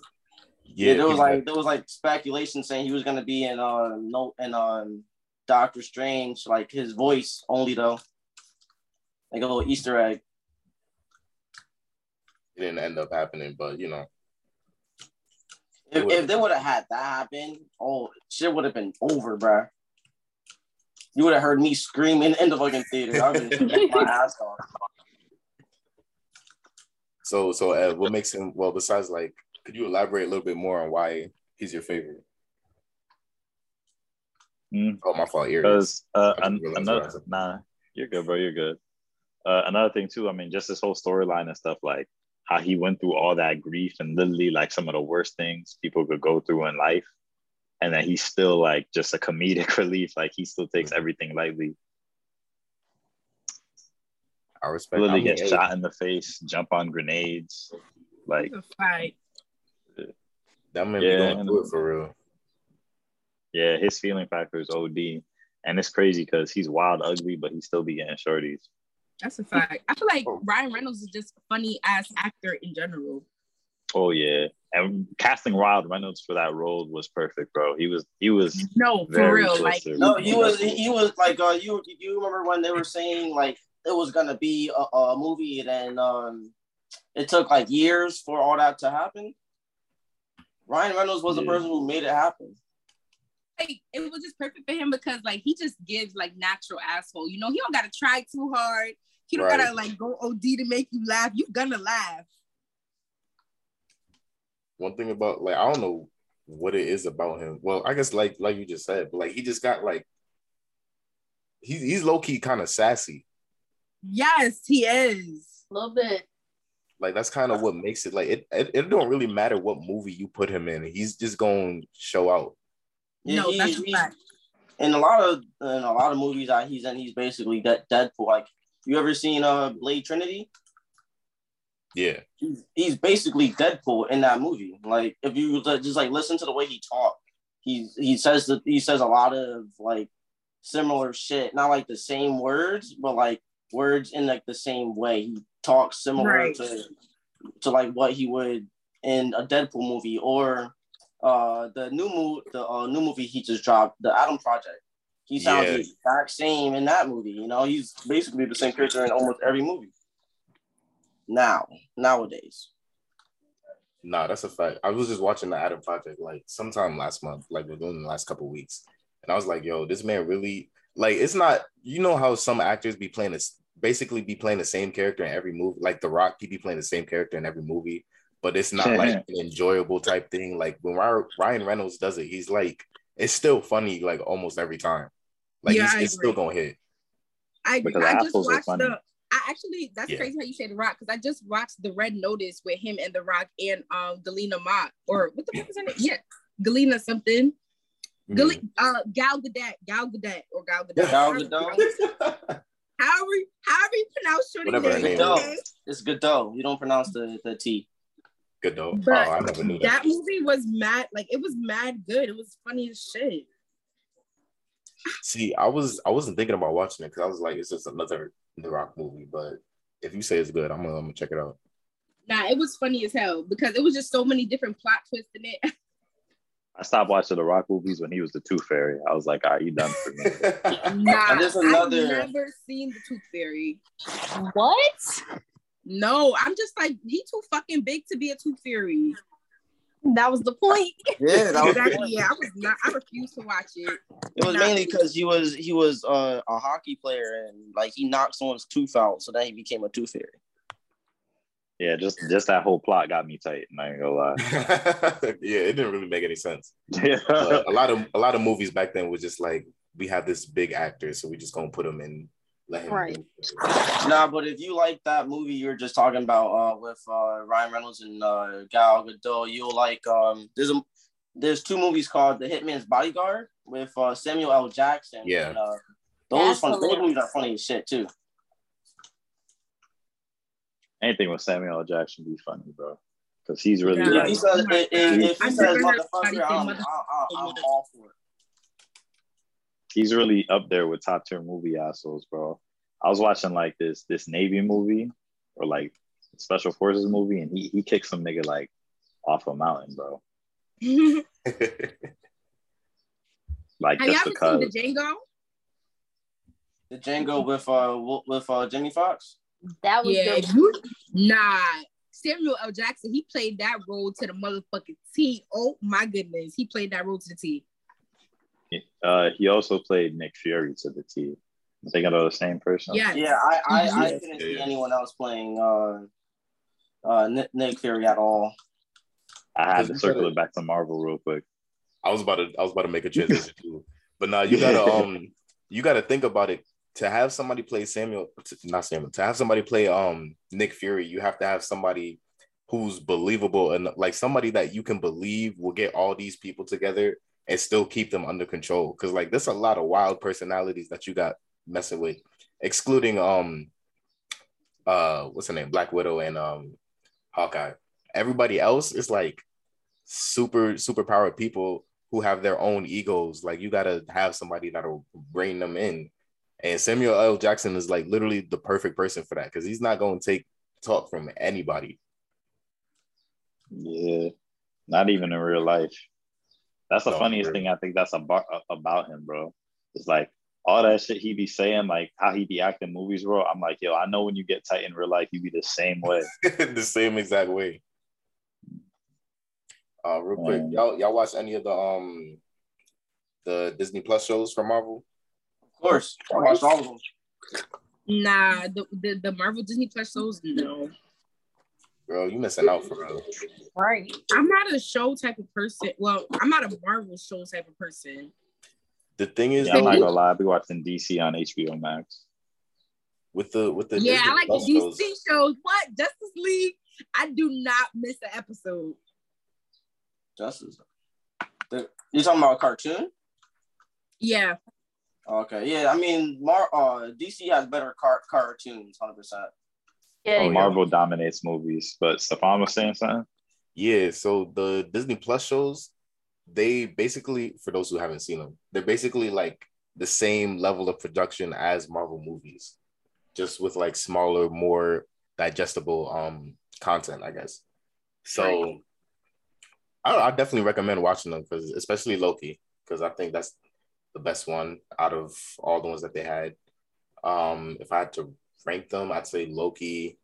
there was speculation saying he was gonna be in Doctor Strange, like his voice only though, like a little Easter egg. It didn't end up happening, but you know, if they would have had that happen, shit would have been over, bro. You would have heard me screaming in the fucking theater. I would have my ass off. So what makes him besides like, could you elaborate a little bit more on why he's your favorite? Oh, my fault, Erius. You're good, bro. You're good. Another thing too, I mean, just this whole storyline and stuff, like how he went through all that grief and literally like some of the worst things people could go through in life, and then he's still like just a comedic relief. Like he still takes everything lightly. I respect. Literally gets shot in the face, jump on grenades, like fight. That man be going through it for real. Yeah, his feeling factor is OD. And it's crazy because he's wild ugly, but he still be getting shorties. That's a fact. I feel like Ryan Reynolds is just a funny-ass actor in general. Oh, yeah. And casting Ryan Reynolds for that role was perfect, bro. He was no, for real. Like, no, he was like, you remember when they were saying, like, it was going to be a movie and then it took, like, years for all that to happen? Ryan Reynolds was the person who made it happen. Like, it was just perfect for him because like he just gives like natural asshole, you know, he don't gotta try too hard, he don't gotta like go OD to make you laugh. You're gonna laugh. One thing about like, I don't know what it is about him, well I guess like you just said, but like he just got like he's low-key kind of sassy. Yes, he is a little bit. Like, that's kind of what makes it like it don't really matter what movie you put him in, he's just gonna show out. No, that's a fact. In a lot of movies that he's in, he's basically Deadpool. Like, you ever seen Blade Trinity? Yeah, he's basically Deadpool in that movie. Like, if you just like listen to the way he talks, he says a lot of like similar shit, not like the same words, but like words in like the same way. He talks similar to like what he would in a Deadpool movie, or the new movie he just dropped, The Atom Project. He sounds the exact same in that movie. You know, he's basically the same character in almost every movie nowadays. Nah, that's a fact. I was just watching The Atom Project like sometime last month, like within the last couple of weeks, and I was like, yo, this man really, like, it's not, you know how some actors be playing this, basically be playing the same character in every movie, like The Rock, he be playing the same character in every movie, but it's not like an enjoyable type thing. Like when Ryan Reynolds does it, he's like, it's still funny, like almost every time. Like it's still gonna hit. Crazy how you say The Rock, because I just watched The Red Notice with him and The Rock and Galina Mott, or what the fuck is her name? Yeah, Galina something. Gal Gadot. Yeah, Gal Gadot. However you pronounce your name. Gadot. It's Gadot. You don't pronounce the T. Gadot. But I never knew that. That movie was mad. Like, it was mad good. It was funny as shit. See, I wasn't thinking about watching it because I was like, it's just another The Rock movie. But if you say it's good, I'm gonna check it out. Nah, it was funny as hell because it was just so many different plot twists in it. I stopped watching The Rock movies when he was the Tooth Fairy. I was like, all right, you done for me. Nah, I've never seen the Tooth Fairy. What? No, I'm just like, he too fucking big to be a Tooth Fairy. That was the point. Yeah, that was exactly. Yeah, I refused to watch it. It was mainly because he was a hockey player and like he knocked someone's tooth out, so then he became a Tooth Fairy. Yeah, just that whole plot got me tight, and I ain't gonna lie. Yeah, it didn't really make any sense. Yeah. A lot of movies back then was just like, we have this big actor, so we just gonna put him in. Let him right. Nah, but if you like that movie you were just talking about with Ryan Reynolds and Gal Gadot, you'll like there's two movies called The Hitman's Bodyguard with Samuel L. Jackson. Yeah. And, those movies are funny as shit too. Anything with Samuel L. Jackson be funny, bro. Because he's really... Yeah. Like, if he says motherfucker, I'm all for it. He's really up there with top tier movie assholes, bro. I was watching like this Navy movie or like Special Forces movie, and he kicked some nigga like off a mountain, bro. Like, have just y'all ever seen The Django? The Django with Jamie Foxx? That was Samuel L. Jackson, he played that role to the motherfucking T. Oh my goodness, he played that role to the T. He also played Nick Fury to the T. I'm thinking of the same person. Yeah, yeah. I didn't see anyone else playing Nick Fury at all. I had to circle it back to Marvel real quick. I was about to make a transition too, but now you gotta think about it. To have somebody play Nick Fury, you have to have somebody who's believable and like somebody that you can believe will get all these people together and still keep them under control. Because like there's a lot of wild personalities that you got messing with, excluding what's her name, Black Widow and Hawkeye. Everybody else is like super powered people who have their own egos. Like you gotta have somebody that'll rein them in. And Samuel L. Jackson is like literally the perfect person for that because he's not going to take talk from anybody. Yeah, not even in real life. That's the funniest thing I think that's about him, bro. It's like all that shit he be saying, like how he be acting movies, bro. I'm like, yo, I know when you get tight in real life, you be the same way. The same exact way. Real quick, y'all watch any of the Disney Plus shows from Marvel? Of course, I watched all of them. Nah, the Marvel Disney Plus shows, no. Bro, you missing out for real. Right. I'm not a show type of person. Well, I'm not a Marvel show type of person. The thing is, I'm not gonna lie, we watching DC on HBO Max. With the yeah, Disney I like Plus the DC shows. What? Justice League? I do not miss an episode. Justice? You talking about a cartoon? Yeah. Okay, yeah, I mean, DC has better cartoons, 100%. Yeah, Marvel dominates movies, but Stefan was saying something? Yeah, so the Disney Plus shows, they basically, for those who haven't seen them, they're basically like the same level of production as Marvel movies, just with like smaller, more digestible content, I guess. So I definitely recommend watching them, because especially Loki, because I think that's the best one out of all the ones that they had. If I had to rank them, I'd say Loki,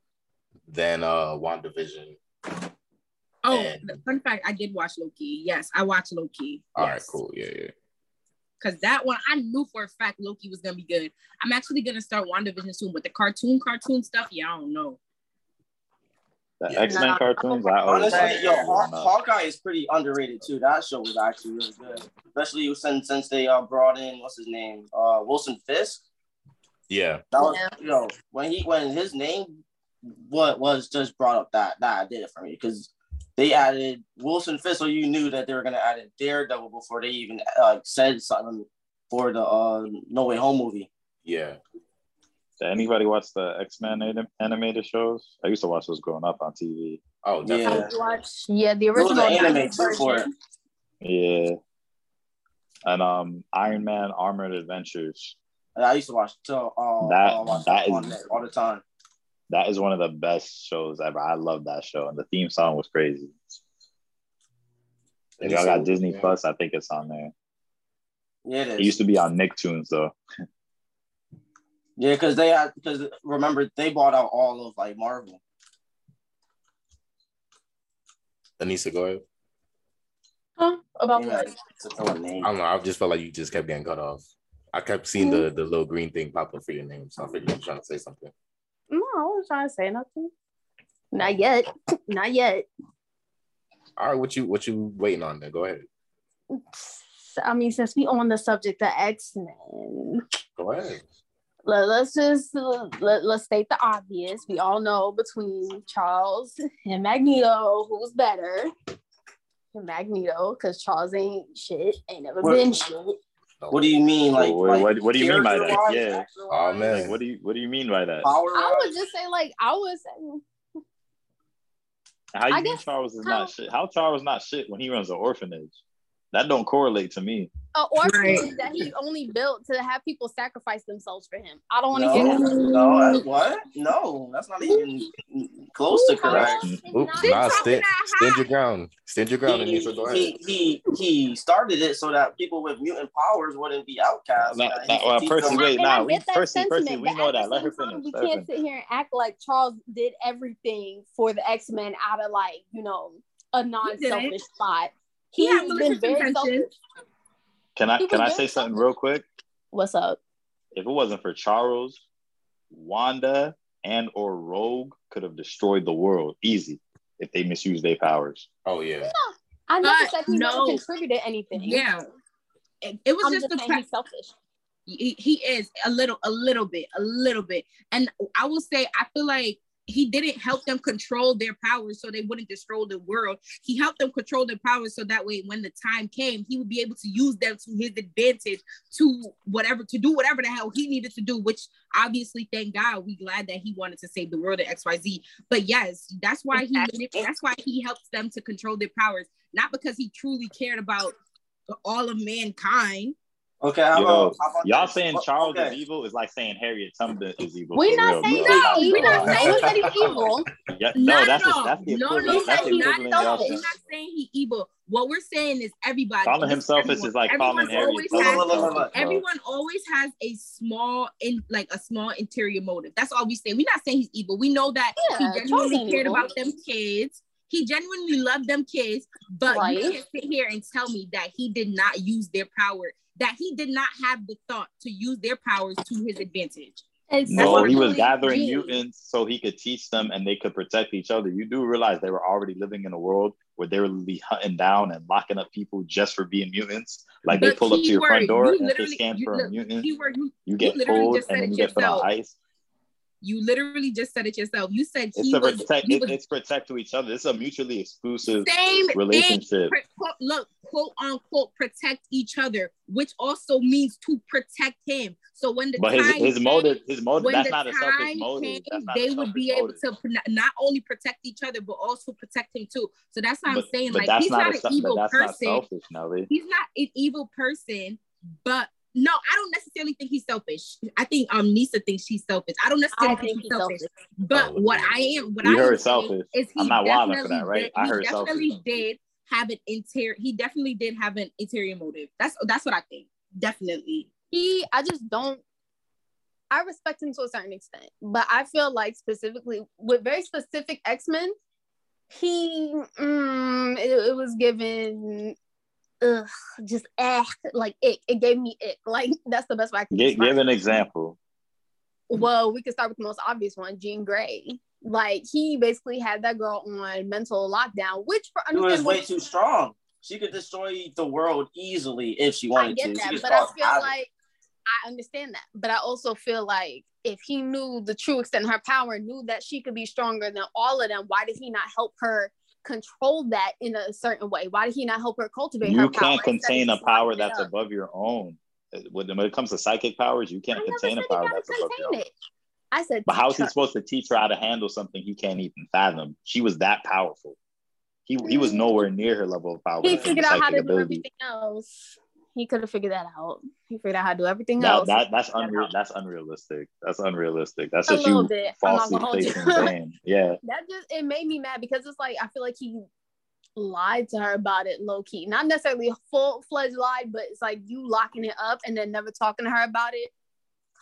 then WandaVision. Oh, fun fact, I did watch Loki. Yes, I watched Loki. All right, cool. Yeah. Because that one, I knew for a fact Loki was going to be good. I'm actually going to start WandaVision soon, but the cartoon stuff, yeah, I don't know. The X-Men cartoons, I always... Honestly, Hawkeye is pretty underrated, too. That show was actually really good. Especially since they brought in, what's his name? Wilson Fisk? Yeah. That was, when his name was just brought up, that did it for me, because... They added Wilson Fisk, so you knew that they were going to add a Daredevil before they even said something for the No Way Home movie. Yeah. Did anybody watch the X-Men animated shows? I used to watch those growing up on TV. Oh, definitely. Yeah. The original anime for it. Yeah. And Iron Man Armored Adventures. And I used to watch all the time. That is one of the best shows ever. I love that show. And the theme song was crazy. If y'all got Disney Plus, I think it's on there. Yeah, it is. It used to be on Nicktoons, though. Yeah, because remember, they bought out all of, like, Marvel. Anisa, go ahead. Huh? About what? I don't know. I just felt like you just kept getting cut off. I kept seeing the little green thing pop up for your name, so I figured you were trying to say something. No, I wasn't trying to say nothing. Not yet. All right, what you waiting on then? Go ahead. I mean, since we on the subject of X-Men. Go ahead. Let's state the obvious. We all know between Charles and Magneto, who's better? Magneto, because Charles ain't shit, ain't never been shit. What do you mean? What do you mean by that? Yeah. Oh man. Like, what do you mean by that? I would just say, like, I was. How you I mean guess, Charles is not shit? How Charles not shit when he runs an orphanage? That don't correlate to me. An orphanage that he only built to have people sacrifice themselves for him. I don't want to hear that. No, what? No, that's not even close to correct. Stand your ground. Stand your ground. He started it so that people with mutant powers wouldn't be outcasts. Perci, we know that. Let her finish. We can't sit here and act like Charles did everything for the X-Men out of, like, a non-selfish spot. He's been very selfish. Can I say something real quick? What's up? If it wasn't for Charles, Wanda and/or Rogue could have destroyed the world easy if they misused their powers. Oh yeah. No, I never said he never contributed anything. Yeah, it was he's selfish. He is a little bit, and I will say I feel like he didn't help them control their powers so they wouldn't destroy the world. He helped them control their powers so that way when the time came, he would be able to use them to his advantage to do whatever the hell he needed to do, which obviously, thank God, we glad that he wanted to save the world at XYZ. But yes, that's why he helps them to control their powers, not because he truly cared about all of mankind. Okay, y'all saying Charles is evil is like saying Harriet Tubman is evil. We're not saying that. We're not saying that he's evil. We're not saying he's evil. What we're saying is everybody. Calling himself is like calling Harriet. Everyone always has a small interior motive. That's all we say. We're not saying he's evil. We know that he genuinely cared about them kids. He genuinely loved them kids, but you can't sit here and tell me that he did not use their power. That he did not have the thought to use their powers to his advantage. No, he was gathering mutants so he could teach them and they could protect each other. You do realize they were already living in a world where they would be hunting down and locking up people just for being mutants. Like they pull up to your front door and they scan for a mutant. You get pulled and then you get put on ice. You literally just said it yourself. You said it's protect to each other. It's a mutually exclusive relationship. Quote unquote, protect each other, which also means to protect him. So when the his motive, that's not a selfish motive. They would be able to not only protect each other, but also protect him too. So that's why I'm saying, like, he's not an evil person. He's not an evil person, but. No, I don't necessarily think he's selfish. I think Nisa thinks she's selfish. I don't necessarily think he's selfish. But what I am, what I heard selfish is he. I'm not wilding for that, right? I heard selfish. He definitely did have an interior. He definitely did have an interior motive. That's what I think. Definitely. I respect him to a certain extent, but I feel like specifically with very specific X-Men, it was given it gave me ick. Like, that's the best way I can give an example. Well, we could start with the most obvious one, Jean Grey. Like, he basically had that girl on mental lockdown, which for understandable, was way too strong. She could destroy the world easily if she wanted to. I get that, but I feel like I understand that, but I also feel like if he knew the true extent of her power, knew that she could be stronger than all of them, why did he not help her control that in a certain way? Why did he not help her cultivate her power? You can't contain a power that's above your own. When it comes to psychic powers, you can't contain a power that's above your own. I said, but how is he supposed to teach her how to handle something he can't even fathom? She was that powerful. He was nowhere near her level of power. He figured out how to do everything else. He could have figured that out. He figured out how to do everything else. That's unrealistic. That's unrealistic. That's just you falsely placing blame. Yeah. It made me mad because it's like, I feel like he lied to her about it low key. Not necessarily full-fledged lie, but it's like you locking it up and then never talking to her about it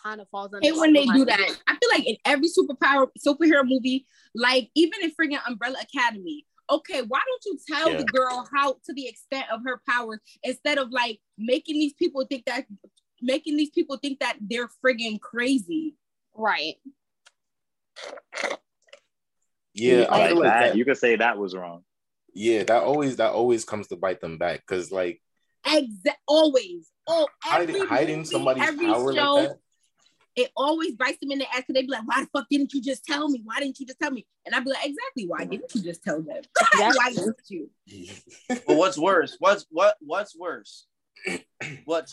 kind of falls under. And when they do that, I feel like in every superhero movie, like even in friggin' Umbrella Academy, okay, why don't you tell the girl how to the extent of her power instead of like making these people think that they're friggin' crazy, right? Yeah, I feel like that. You could say that was wrong. Yeah, that always comes to bite them back because like always. Oh, hiding somebody's power show, like that. It always bites them in the ass because they be like, why the fuck didn't you just tell me? Why didn't you just tell me? And I'd be like, exactly, why didn't you just tell them? Why didn't you? Well, what's worse? What's worse? What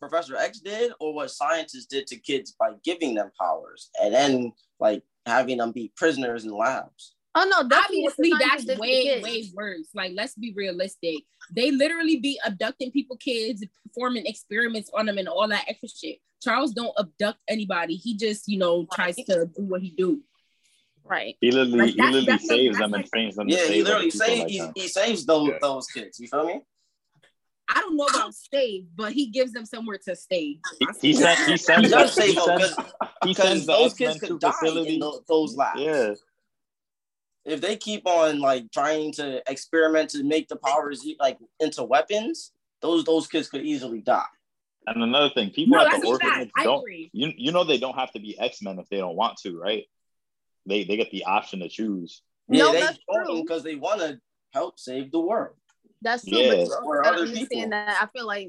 Professor X did or what scientists did to kids by giving them powers and then like having them be prisoners in labs? Oh no, obviously that's way worse. Like, let's be realistic. They literally be abducting people, kids, performing experiments on them and all that extra shit. Charles don't abduct anybody. He just, tries to do what he do. Right. He literally saves them and trains them. Yeah, he saves those kids. You feel me? I don't know about save, but he gives them somewhere to stay. He sends those kids to facilities. Those labs. Yeah. If they keep on like trying to experiment to make the powers like into weapons, those kids could easily die. And another thing, people at the orphanage don't. They don't have to be X-Men if they don't want to, right? They get the option to choose. Yeah, they vote because they want to help save the world. That's true. Yeah. But I understand that. I feel like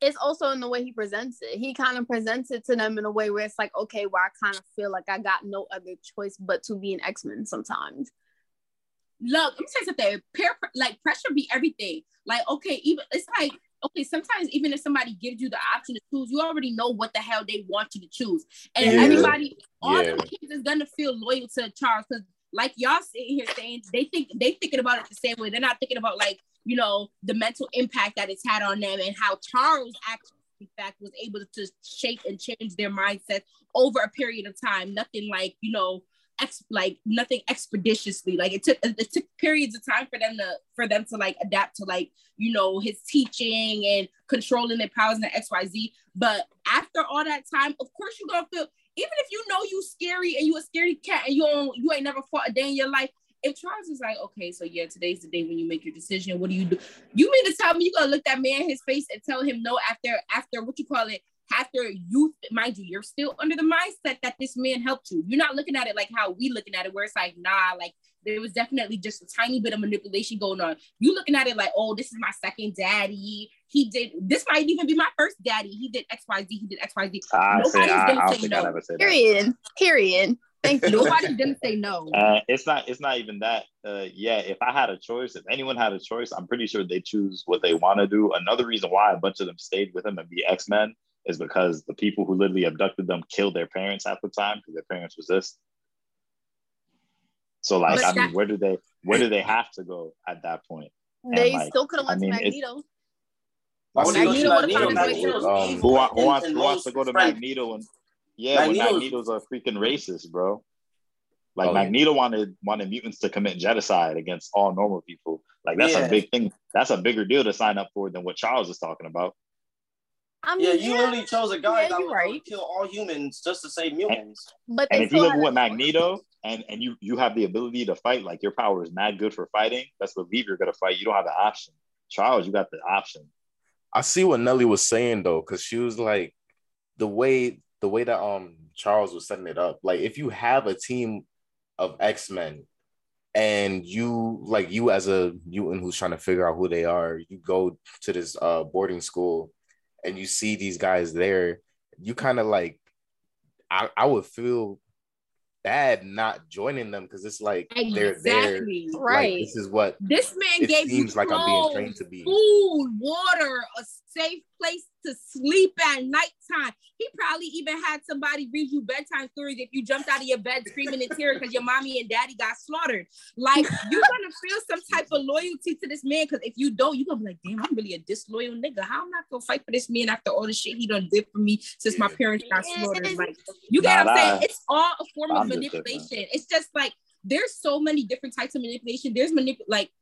it's also in the way he presents it. He kind of presents it to them in a way where it's like, okay, well, I kind of feel like I got no other choice but to be an X-Men sometimes. Look, let me tell you something. Pressure be everything. Like, okay, sometimes even if somebody gives you the option to choose, you already know what the hell they want you to choose. And all the kids is going to feel loyal to Charles because like y'all sitting here saying, they thinking about it the same way. They're not thinking about like, the mental impact that it's had on them and how Charles actually, in fact, was able to shape and change their mindset over a period of time. Nothing like, nothing expeditiously. Like it took periods of time for them to like adapt to like, his teaching and controlling their powers and the XYZ. But after all that time, of course you're going to feel, even if you scary and you a scary cat and you ain't never fought a day in your life, if Charles is like, okay, so yeah, today's the day when you make your decision, what do you do? You mean to tell me you're going to look that man in his face and tell him no after what you call it, after youth, mind you, you're still under the mindset that this man helped you. You're not looking at it like how we looking at it, where it's like, nah, like there was definitely just a tiny bit of manipulation going on. You looking at it like, oh, this is my second daddy. This might even be my first daddy. He did XYZ, Nobody's going to say no. Period. Thank you. Nobody didn't say no. It's not even that. If I had a choice, if anyone had a choice, I'm pretty sure they choose what they want to do. Another reason why a bunch of them stayed with him and be X-Men is because the people who literally abducted them killed their parents half the time because their parents resist. So, like, where do they have to go at that point? They still could have went to Magneto. Who wants to go to Magneto and? Yeah, Magneto's a freaking racist, bro. Like Magneto wanted mutants to commit genocide against all normal people. Like that's a big thing. That's a bigger deal to sign up for than what Charles is talking about. I mean, you literally chose a guy that would kill all humans just to save mutants. And if you live with Magneto and you have the ability to fight, like your power is not good for fighting, let's believe you're going to fight. You don't have the option. Charles, you got the option. I see what Nellie was saying though, because she was like, the way that Charles was setting it up, like if you have a team of X-Men and you like you as a mutant who's trying to figure out who they are, you go to this boarding school and you see these guys there, you kind of like, I would feel bad not joining them because it's like they're there. Right. Like, this is what this man gave me. Seems like I'm being trained to be. Food, water, a safe place to sleep at nighttime. He probably even had somebody read you bedtime stories if you jumped out of your bed screaming in tears because your mommy and daddy got slaughtered. Like you're gonna feel some type of loyalty to this man, because if you don't, you're gonna be like, damn, I'm really a disloyal nigga. How am I gonna fight for this man after all the shit he done did for me since my parents got slaughtered? Like you get what I'm saying? It's all a form of manipulation. It's just like there's so many different types of manipulation. There's like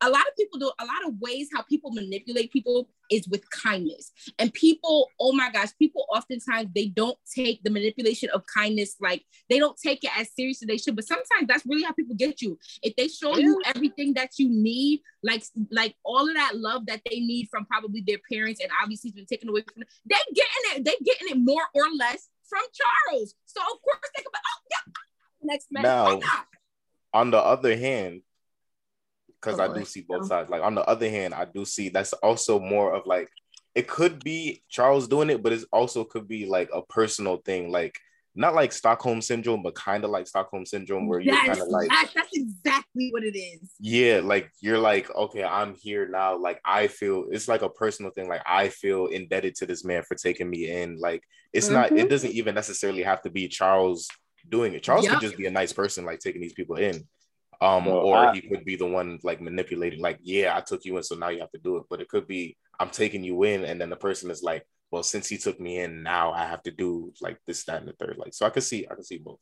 a lot of people do a lot of ways how people manipulate people is with kindness. And people, oh my gosh, people oftentimes they don't take the manipulation of kindness, like they don't take it as serious as they should. But sometimes that's really how people get you. If they show you everything that you need, like all of that love that they need from probably their parents and obviously it's been taken away from them, they getting it more or less from Charles. So of course they can be, next man. Now, on the other hand, because I do see both sides. Like on the other hand, I do see that's also more of like, it could be Charles doing it, but it also could be like a personal thing. Like not like Stockholm Syndrome, but kind of like Stockholm Syndrome where you're kind of like. That's exactly what it is. Yeah. Like you're like, okay, I'm here now. Like I feel, it's like a personal thing. Like I feel indebted to this man for taking me in. Like it's not, it doesn't even necessarily have to be Charles doing it. Charles could just be a nice person, like taking these people in. He could be the one like manipulating, like, yeah, I took you in, so now you have to do it. But it could be, I'm taking you in, and then the person is like, well, since he took me in, now I have to do like this, that, and the third. Like, so I can see both.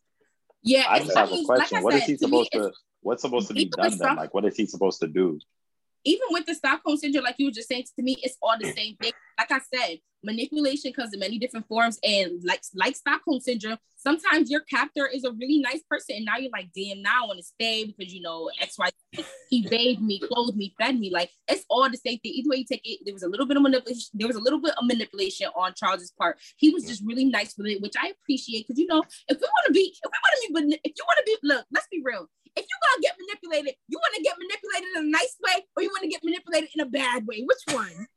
Yeah, I just have a question. Like what is he supposed to? What's supposed to be done then? Like, what is he supposed to do? Even with the Stockholm Syndrome, like you were just saying, to me, it's all the same thing. Like I said, manipulation comes in many different forms. And like Stockholm Syndrome, sometimes your captor is a really nice person. And now you're like, damn, now I want to stay because, you know, X, Y, Z, he bathed me, clothed me, fed me. Like, it's all the same thing. Either way you take it, there was a little bit of manipulation on Charles's part. He was just really nice with it, which I appreciate. Because, you know, look, let's be real. If you're going to get manipulated, you want to get manipulated in a nice way or you want to get manipulated in a bad way? Which one?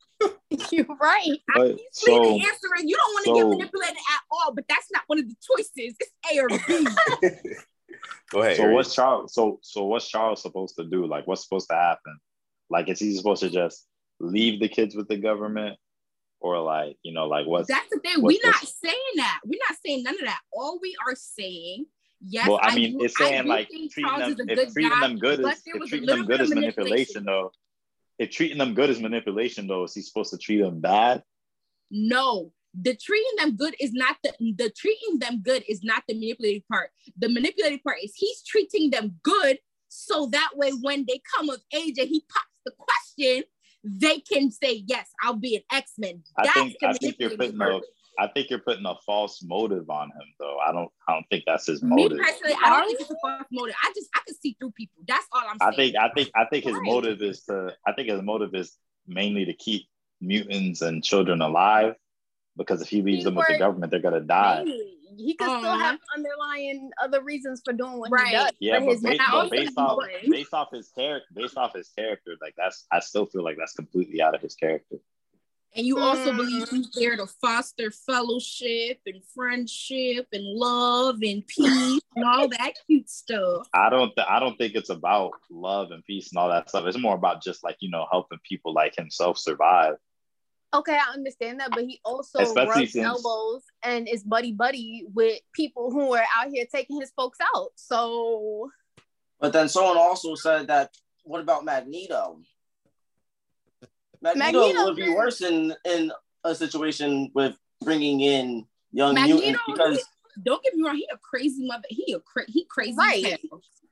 You're right. The answer is you don't want to get manipulated at all, but that's not one of the choices. It's A or B. Go ahead. So what's Charles supposed to do? Like, what's supposed to happen? Like, is he supposed to just leave the kids with the government? Or like, you know, like what's... That's the thing. We're not saying that. We're not saying none of that. All we are saying... Yes, well, I mean, it's saying like if treating them good is manipulation, though, is he supposed to treat them bad? No, the treating them good is not the manipulative part. The manipulative part is he's treating them good so that way when they come of age and he pops the question, they can say, yes, I'll be an X-Men. I think you're putting a false motive on him, though. I don't think that's his motive. Me personally, I don't think it's a false motive. I can see through people. That's all I'm saying. I think his motive is mainly to keep mutants and children alive, because if he leaves them with the government, they're gonna die. Maybe. He could still have underlying other reasons for doing what he does. Yeah, but based off his character, like I still feel like that's completely out of his character. And you also believe he's there to foster fellowship and friendship and love and peace and all that cute stuff. I don't think it's about love and peace and all that stuff. It's more about just like, you know, helping people like himself survive. Okay, I understand that, but he also rubs elbows and is buddy-buddy with people who are out here taking his folks out, so... But then someone also said that, what about Magneto? Magneto would be worse in a situation with bringing in young mutants because Don't get me wrong, he a crazy mother. He crazy. Right.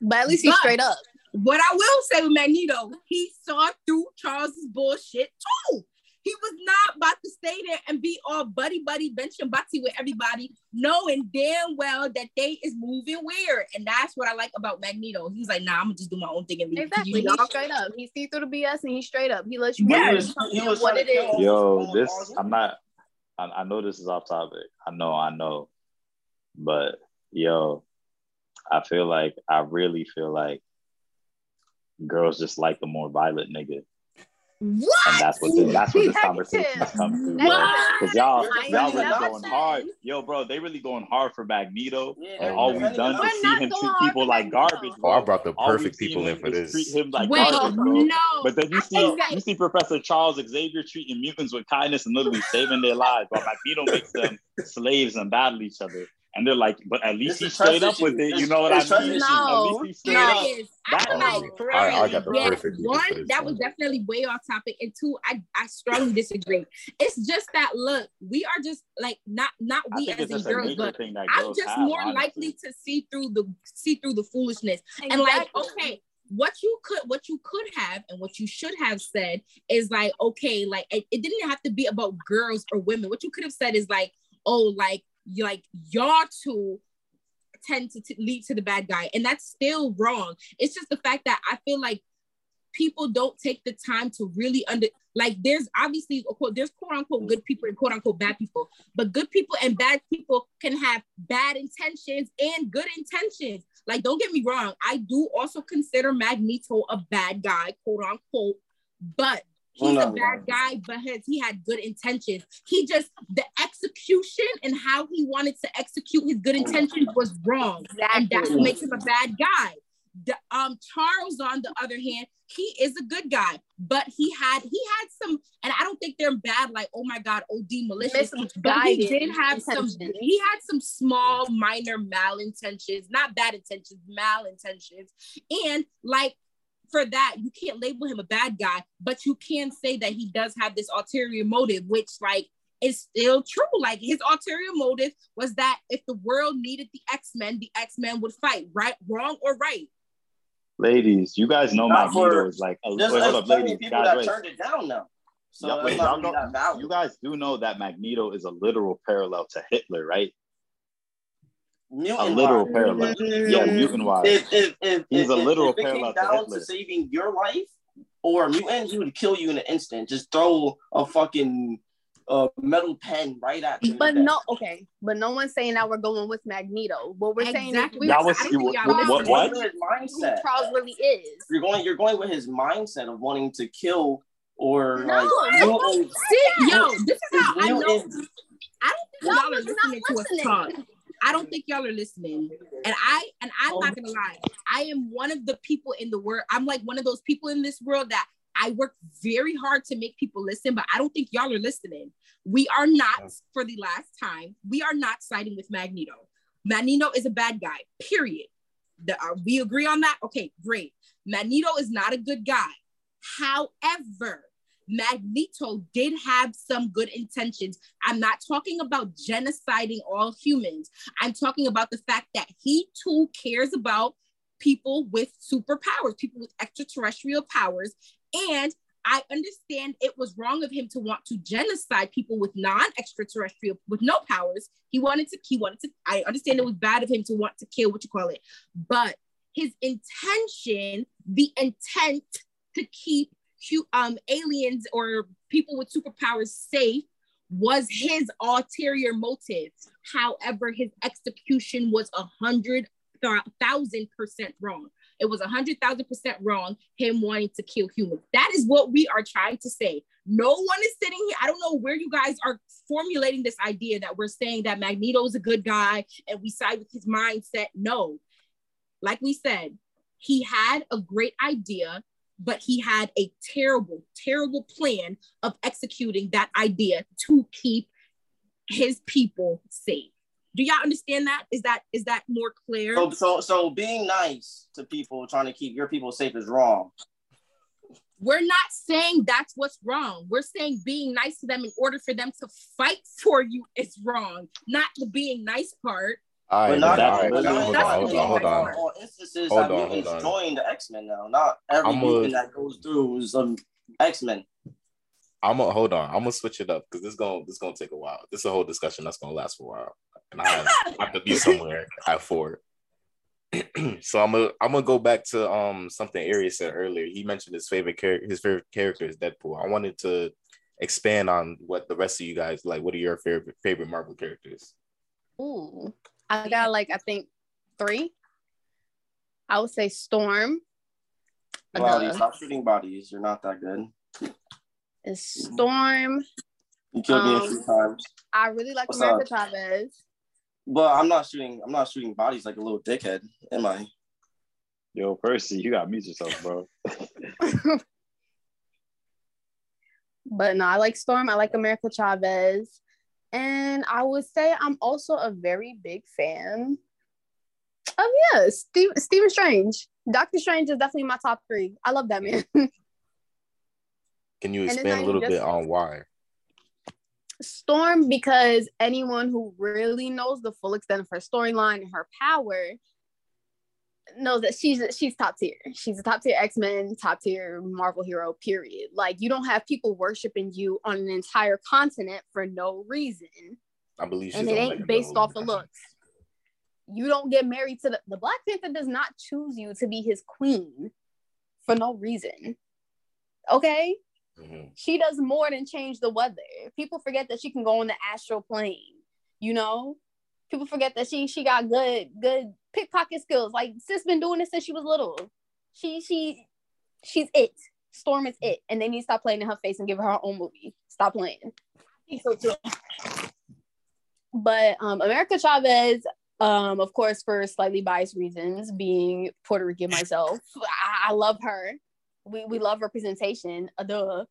But at least he's straight up. What I will say with Magneto, he saw through Charles's bullshit too. He was not about to stay there and be all buddy, bench and butty with everybody, knowing damn well that they is moving weird. And that's what I like about Magneto. He's like, nah, I'm gonna just do my own thing and leave. Exactly. He's straight up. He sees through the BS and he's straight up. He lets you know what it is. Yo, this, I know this is off topic. I know. But yo, I really feel like girls just like the more violent nigga. What? And that's what this conversation is coming through, bro. Because y'all really going hard. Yo, bro, they really going hard for Magneto. Yeah. And all we've done is see him treat people like garbage. Oh, I brought the perfect people in for this. Treat him like garbage, bro. No. But then you see Professor Charles Xavier treating mutants with kindness and literally saving their lives, while Magneto makes them slaves and battle each other. And they're like, but at least he's straight up with it. You know what I mean? No, at least he's straight up. I got the perfect. One, that was definitely way off topic. And two, I strongly disagree. It's just that, look, we are just like not we as in girls, but I'm just more likely to see through the foolishness. And like, okay, what you could have and what you should have said is like, okay, like it didn't have to be about girls or women. What you could have said is like, oh, like y'all two tend to lead to the bad guy, and that's still wrong. It's just the fact that I feel like people don't take the time to really there's obviously there's quote-unquote good people and quote-unquote bad people, but good people and bad people can have bad intentions and good intentions. Like, don't get me wrong, I do also consider Magneto a bad guy, quote-unquote, but he's a bad guy, but he had good intentions. He just, the execution and how he wanted to execute his good intentions was wrong. Exactly. And that's what makes him a bad guy. Charles, on the other hand, he is a good guy, but he had some, and I don't think they're bad, like, oh my God, OD malicious, but he did have some small, minor malintentions, not bad intentions, malintentions. And like, for that, you can't label him a bad guy, but you can say that he does have this ulterior motive, which like is still true. Like, his ulterior motive was that if the world needed the X-Men would fight, right? Wrong or right? Ladies, you guys know Magneto is like, oh, hold up, ladies. People guys, turned it down now. So yeah, wait, you guys do know that Magneto is a literal parallel to Hitler, right? Mutant, a literal parallel. Yeah, mutant wise. He's a literal parallel to Hitler. To saving your life or a mutant, he would kill you in an instant. Just throw a fucking metal pen right at you. But no, okay. But no one's saying that we're going with Magneto. What we're saying is what his mindset. Charles really is. You're going with his mindset of wanting to kill or like. Yo, this is how I know. I don't think y'all are listening to us talk. I don't think y'all are listening, and I'm not gonna lie. I am one of the people in the world. I'm like one of those people in this world that I work very hard to make people listen, but I don't think y'all are listening. We are not, for the last time, we are not siding with Magneto. Magneto is a bad guy, period. We agree on that? Okay, great. Magneto is not a good guy. However, Magneto did have some good intentions. I'm not talking about genociding all humans. I'm talking about the fact that he too cares about people with superpowers, people with extraterrestrial powers. And I understand it was wrong of him to want to genocide people with non-extraterrestrial, with no powers. He wanted to, I understand it was bad of him to want to kill, but his intention, the intent to keep aliens or people with superpowers safe was his ulterior motive. However, his execution was 100,000% wrong. It was 100,000% wrong, him wanting to kill humans. That is what we are trying to say. No one is sitting here. I don't know where you guys are formulating this idea that we're saying that Magneto is a good guy and we side with his mindset. No. Like we said, he had a great idea, but he had a terrible, terrible plan of executing that idea to keep his people safe. Do y'all understand that? Is that more clear? So being nice to people, trying to keep your people safe is wrong. We're not saying that's what's wrong. We're saying being nice to them in order for them to fight for you is wrong. Not the being nice part. Hold on. Join the X-Men now. Not everything that goes through is X-Men. I'm gonna switch it up because this gonna take a while. This is a whole discussion that's gonna last for a while, and I have to be somewhere at 4. So I'm gonna go back to something Erius said earlier. He mentioned his favorite character is Deadpool. I wanted to expand on what the rest of you guys like. What are your favorite Marvel characters? Ooh, I got I think 3. I would say Storm. Wow, stop shooting bodies. You're not that good. It's Storm. You killed me a few times. I really like Samantha Chavez. But I'm not shooting bodies like a little dickhead, am I? Yo, Perci, you gotta mute yourself, bro. But no, I like Storm. I like America Chavez. And I would say I'm also a very big fan of Stephen Strange. Doctor Strange is definitely my top 3. I love that man. Can you expand a little bit on why? Storm, because anyone who really knows the full extent of her storyline and her power knows that she's top tier. She's a top tier X-Men, top tier Marvel hero, period. Like, you don't have people worshiping you on an entire continent for no reason. I believe she's, and it ain't based off of looks. You don't get married to the Black Panther does not choose you to be his queen for no reason. Okay? Mm-hmm. She does more than change the weather. People forget that she can go on the astral plane, you know? People forget that she got good pickpocket skills. Like, sis been doing this since she was little. She's it. Storm is it. And they need to stop playing in her face and give her her own movie. Stop playing. I think so too. But America Chavez, of course, for slightly biased reasons, being Puerto Rican myself, I love her. We love representation, duh.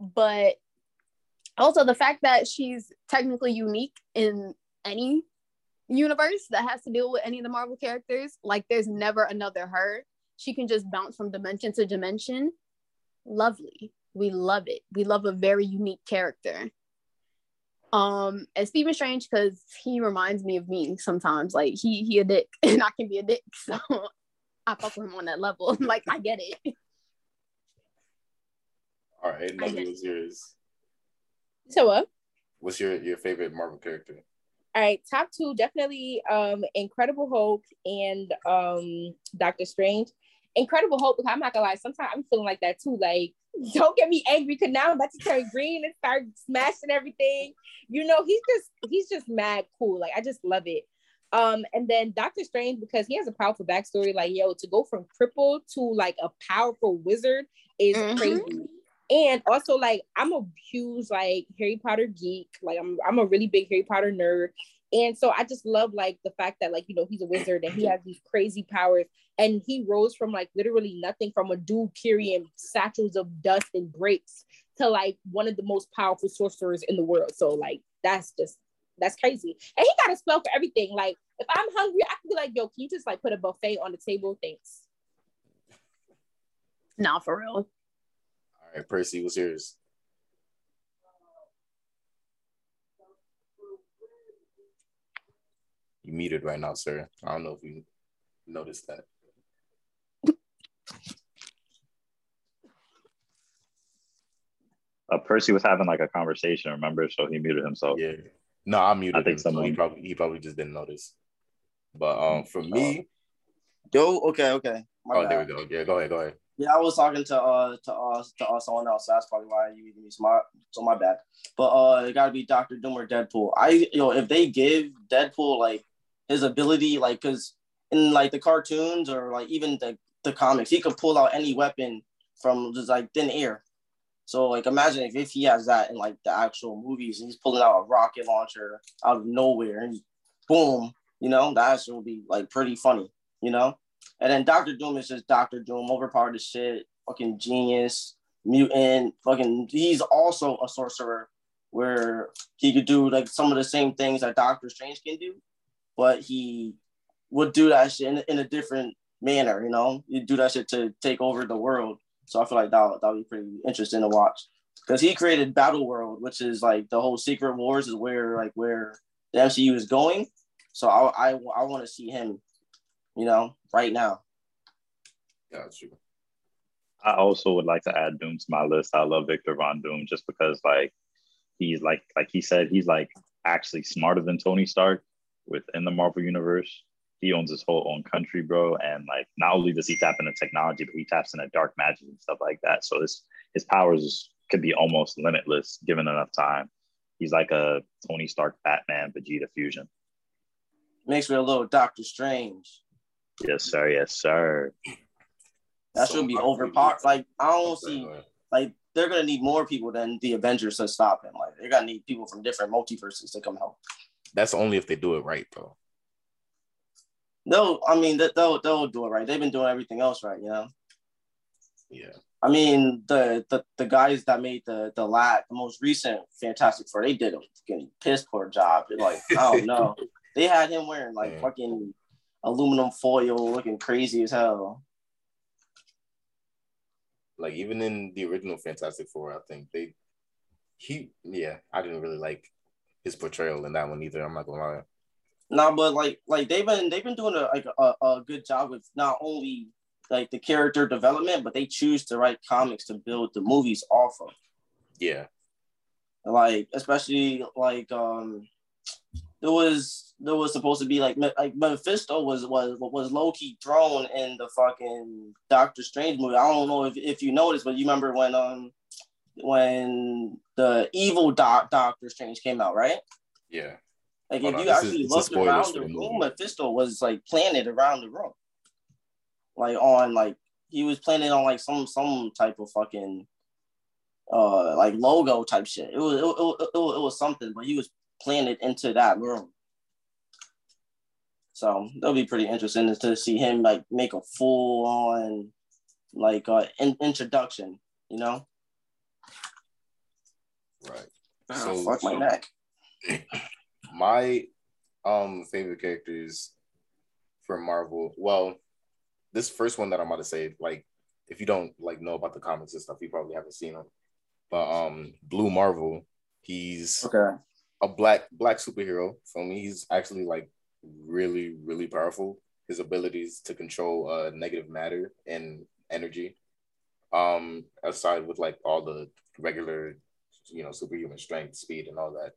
But also the fact that she's technically unique in any universe that has to deal with any of the Marvel characters. Like, there's never another her. She can just bounce from dimension to dimension. Lovely. We love it. We love a very unique character. And Stephen Strange, because he reminds me of me sometimes. Like, he a dick, and I can be a dick. So I fuck with him on that level. Like, I get it. All right, Nellie, what's yours? So what? What's your favorite Marvel character? All right, top 2, definitely Incredible Hulk and Doctor Strange. Incredible Hulk, because I'm not gonna lie, sometimes I'm feeling like that too. Like, don't get me angry, because now I'm about to turn green and start smashing everything. You know, he's just mad cool. Like, I just love it. And then Doctor Strange, because he has a powerful backstory. Like, yo, to go from crippled to like a powerful wizard is crazy. And also, like, I'm a huge, like, Harry Potter geek. Like, I'm a really big Harry Potter nerd. And so I just love, like, the fact that, like, you know, he's a wizard and he has these crazy powers. And he rose from, like, literally nothing, from a dude carrying satchels of dust and bricks to, like, one of the most powerful sorcerers in the world. So, like, that's crazy. And he got a spell for everything. Like, if I'm hungry, I can be like, yo, can you just, like, put a buffet on the table? Thanks. Nah, for real. All right, Perci, what's yours? You muted right now, sir. I don't know if you noticed that. Perci was having like a conversation, remember? So he muted himself. Yeah. No, I muted him. I think someone... so he probably just didn't notice. But for me, okay. My bad. There we go. Yeah, go ahead. Yeah, I was talking to someone else. So that's probably why you need to be smart. So my bad. But it gotta be Doctor Doom or Deadpool. If they give Deadpool like his ability, like, because in like the cartoons or like even the comics, he could pull out any weapon from just like thin air. So like imagine if he has that in like the actual movies, and he's pulling out a rocket launcher out of nowhere and boom, you know, that actually would be like pretty funny, you know. And then Dr. Doom is just Dr. Doom, overpowered as shit, fucking genius, mutant, fucking, he's also a sorcerer where he could do like some of the same things that Doctor Strange can do, but he would do that shit in a different manner, you know? He'd do that shit to take over the world. So I feel like that would be pretty interesting to watch. Because he created Battle World, which is like the whole Secret Wars is where the MCU is going. So I want to see him, you know, right now. Got you. I also would like to add Doom to my list. I love Victor Von Doom just because, like he said, he's like actually smarter than Tony Stark within the Marvel Universe. He owns his whole own country, bro. And like, not only does he tap into technology, but he taps into dark magic and stuff like that. So his powers could be almost limitless given enough time. He's like a Tony Stark, Batman, Vegeta fusion. Makes me a little Doctor Strange. Yes, sir. Yes, sir. That should be overpowered. Like, I don't see, like, they're going to need more people than the Avengers to stop him. Like, they're going to need people from different multiverses to come help. That's only if they do it right, though. No, I mean, they'll do it right. They've been doing everything else right, you know? Yeah. I mean, the guys that made the most recent Fantastic Four, they did a fucking piss poor job. They're like, I don't know. They had him wearing, like, fucking aluminum foil, looking crazy as hell. Like, even in the original Fantastic Four, I think I didn't really like his portrayal in that one either. I'm not gonna lie. Nah, but like they've been doing a good job with not only like the character development, but they choose to write comics to build the movies off of. Yeah. Like, especially like there was supposed to be like Mephisto was low key thrown in the fucking Doctor Strange movie. I don't know if you noticed, but you remember when the evil Doctor Strange came out, right? Yeah. Like if you actually looked around the room, Mephisto was like planted around the room. Like on like he was planted on like some type of fucking like logo type shit. It was something, but he was planted into that room. So that'll be pretty interesting to see him like make a full on like introduction, you know? Right. So, fuck my neck. My favorite characters from Marvel. Well, this first one that I'm about to say, like, if you don't like know about the comics and stuff, you probably haven't seen them. But Blue Marvel, he's a black superhero. Feel me? He's actually like really, really powerful. His abilities to control negative matter and energy, aside with like all the regular, you know, superhuman strength, speed, and all that.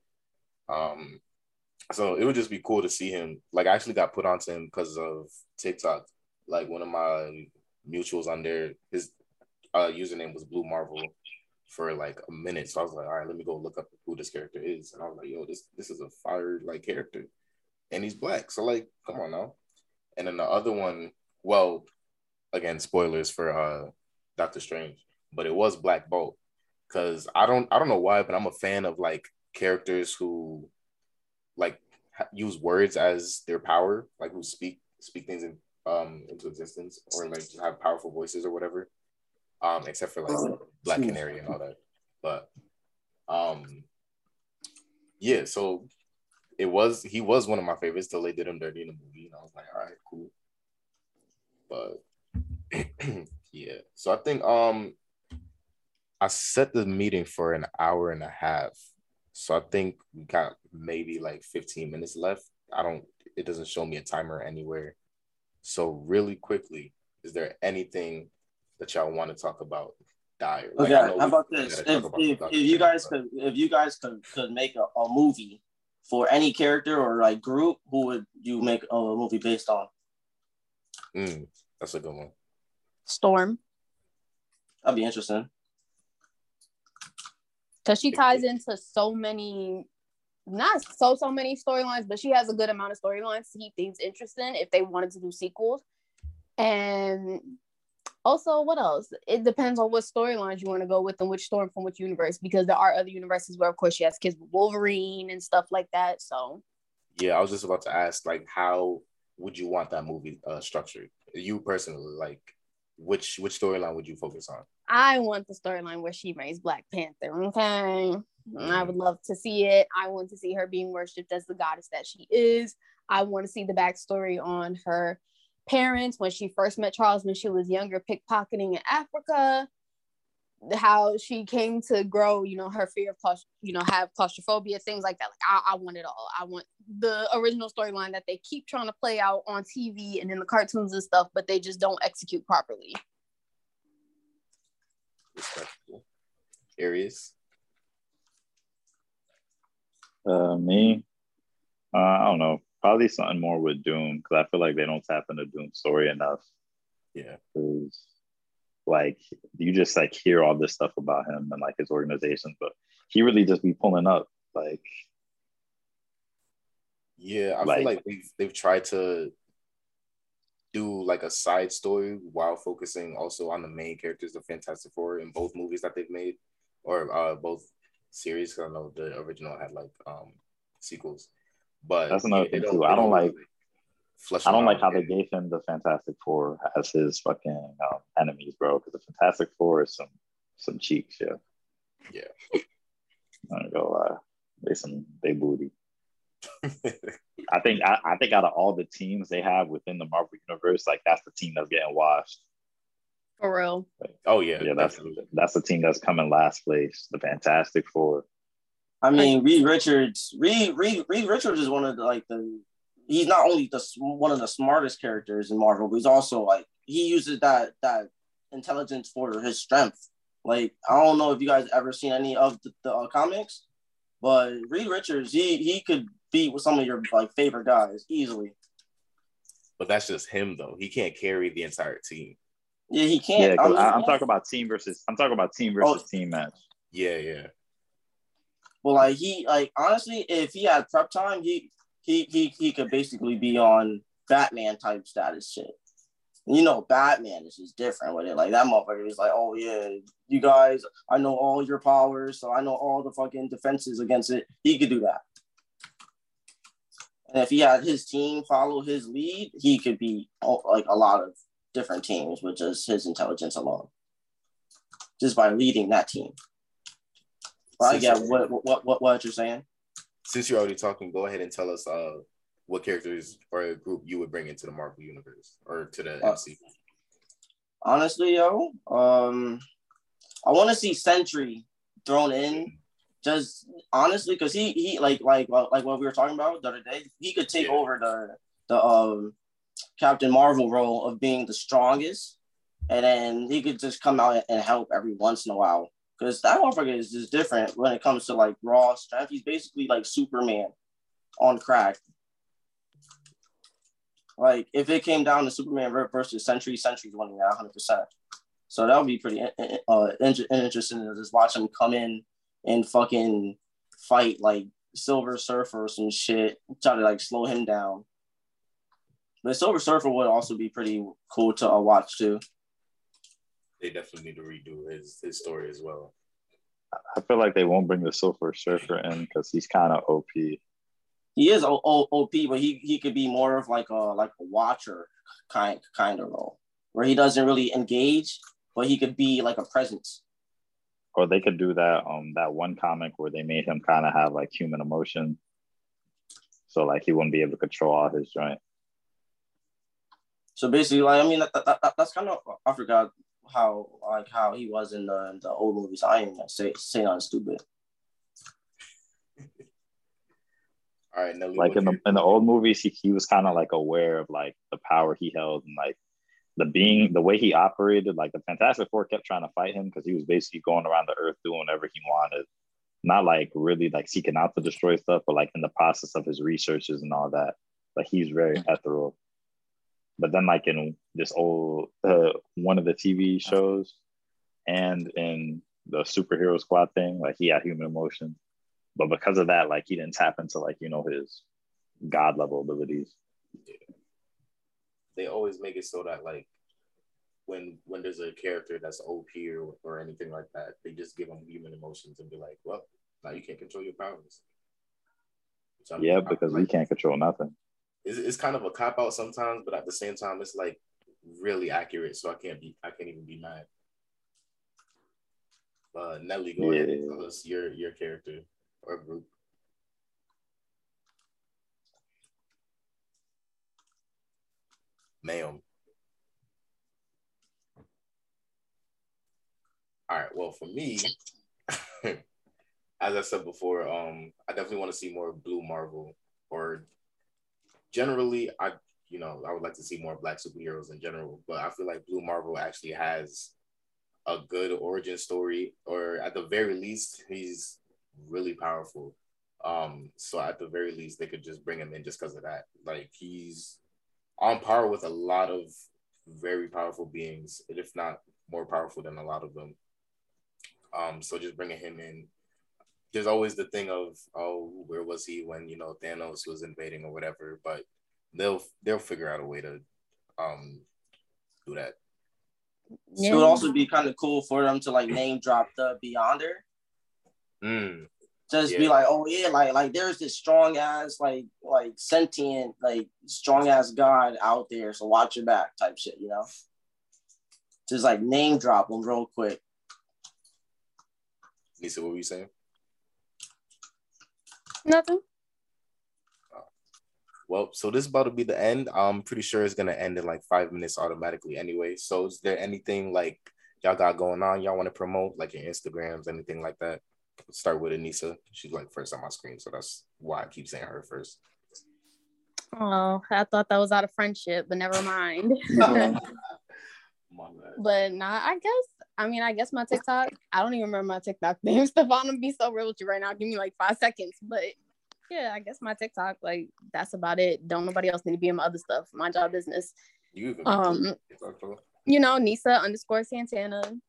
So it would just be cool to see him. Like, I actually got put onto him because of TikTok. Like, one of my mutuals on there, his username was Blue Marvel for like a minute. So I was like, all right, let me go look up who this character is. And I was like, yo, this is a fire like character. And he's black, so like, come on now. And then the other one, well, again, spoilers for Doctor Strange, but it was Black Bolt, because I don't know why, but I'm a fan of like characters who like use words as their power, like who speak things into existence, or like have powerful voices or whatever. Except for like Black Canary and all that, but yeah, so. He was one of my favorites till they did him dirty in the movie, and I was like, all right, cool. But yeah, so I think I set the meeting for an hour and a half, so I think we got maybe like 15 minutes left. It doesn't show me a timer anywhere. So really quickly, is there anything that y'all want to talk about? Dire. Okay, like, how about this? If you guys could make a movie for any character or like group, who would you make a movie based on? That's a good one. Storm. That'd be interesting. Because she ties into so many, not so many storylines, but she has a good amount of storylines to keep things interesting if they wanted to do sequels. And also, what else? It depends on what storylines you want to go with and which Storm from which universe, because there are other universes where, of course, she has kids with Wolverine and stuff like that. So, yeah, I was just about to ask, like, how would you want that movie structured? You personally, like, which storyline would you focus on? I want the storyline where she raised Black Panther, okay? Mm. I would love to see it. I want to see her being worshipped as the goddess that she is. I want to see the backstory on her parents when she first met Charles when she was younger, pickpocketing in Africa. how she came to grow, you know, her fear of have claustrophobia, things like that. Like, I want it all. I want the original storyline that they keep trying to play out on TV and in the cartoons and stuff, but they just don't execute properly. Respectful. Erius? Me? I don't know. Probably something more with Doom, because I feel like they don't tap into Doom's story enough. Yeah. Because, like, you just, like, hear all this stuff about him and, like, his organizations, but he really just be pulling up, like... Yeah, I feel like they've tried to do, like, a side story while focusing also on the main characters, the Fantastic Four, in both movies that they've made, or both series, because I know the original had, like, sequels. But that's another thing too. I don't like how they gave him the Fantastic Four as his fucking enemies, bro. Because the Fantastic Four is some cheek shit. Yeah, I'm not gonna lie, they booty. I think out of all the teams they have within the Marvel universe, like that's the team that's getting washed. For real. Like, oh yeah, yeah. That's the team that's coming last place. The Fantastic Four. I mean, Reed Richards is one of the, like, the, he's not only one of the smartest characters in Marvel, but he's also, like, he uses that intelligence for his strength. Like, I don't know if you guys ever seen any of the comics, but Reed Richards, he could be with some of your, like, favorite guys easily. But that's just him, though. He can't carry the entire team. Yeah, he can't. Yeah, I'm talking about team versus team match. Yeah, yeah. Well, like, he, like, honestly, if he had prep time, he could basically be on Batman type status shit. You know, Batman is just different with it. Like, that motherfucker is like, oh yeah, you guys, I know all your powers, so I know all the fucking defenses against it. He could do that. And if he had his team follow his lead, he could be, like, a lot of different teams with just his intelligence alone. Just by leading that team. Well, I get what you're saying. Since you're already talking, go ahead and tell us what characters or group you would bring into the Marvel Universe or to the MCU. Honestly, yo, I want to see Sentry thrown in, just honestly, because he like what we were talking about the other day. He could take over the Captain Marvel role of being the strongest, and then he could just come out and help every once in a while. Because that motherfucker is just different when it comes to, like, raw strength. He's basically like Superman on crack. Like, if it came down to Superman versus Sentry, Sentry's winning that 100%. So that would be pretty interesting to just watch him come in and fucking fight, like, Silver Surfer or some shit, try to, like, slow him down. But Silver Surfer would also be pretty cool to watch, too. They definitely need to redo his story as well. I feel like they won't bring the Silver Surfer in because he's kind of OP. He is OP, but he could be more of like a watcher kind of role where he doesn't really engage, but he could be like a presence. Or they could do that one comic where they made him kind of have like human emotion, so like he wouldn't be able to control all his joint. So basically, like, I mean, that's kind of, I forgot how he was in the old movies. I ain't gonna say nothing stupid. All right, Nellie, like in the old movies, he was kind of like aware of like the power he held and like the way he operated. Like the Fantastic Four kept trying to fight him because he was basically going around the earth doing whatever he wanted, not like really like seeking out to destroy stuff, but like in the process of his researches and all that. Like he's very ethereal. But then, like, in this old, one of the TV shows and in the superhero squad thing, like, he had human emotion. But because of that, like, he didn't tap into, like, you know, his God-level abilities. Yeah. They always make it so that, like, when there's a character that's OP or anything like that, they just give them human emotions and be like, well, now you can't control your powers. Yeah, because we can't control nothing. It's kind of a cop-out sometimes, but at the same time, it's, like, really accurate, so I can't even be mad. Nellie, go ahead and tell us your character or group. Ma'am. All right. Well, for me, as I said before, I definitely want to see more Blue Marvel, or generally, I would like to see more Black superheroes in general, but I feel like Blue Marvel actually has a good origin story, or at the very least, he's really powerful. So at the very least, they could just bring him in just because of that. Like, he's on par with a lot of very powerful beings, if not more powerful than a lot of them. So just bringing him in. There's always the thing of, oh, where was he when, Thanos was invading or whatever, but they'll figure out a way to do that. Yeah. So it would also be kind of cool for them to name drop the Beyonder. Just be like, oh yeah, like there's this strong ass sentient strong ass god out there, so watch your back type shit, Just name drop him real quick. Nisa, what were you saying? Nothing. Well, so this is about to be the end. I'm pretty sure it's going to end in 5 minutes automatically anyway. So is there anything y'all got going on? Y'all want to promote your Instagrams, anything like that? Let's start with Anisa. She's first on my screen. So that's why I keep saying her first. Oh, I thought that was out of friendship, but never mind. But nah, I guess my TikTok, I don't even remember my TikTok name. Stephon, I'm gonna be so real with you right now. Give me 5 seconds. But yeah, I guess my TikTok, that's about it. Don't nobody else need to be in my other stuff. Mind y'all business. You Nisa_Santana.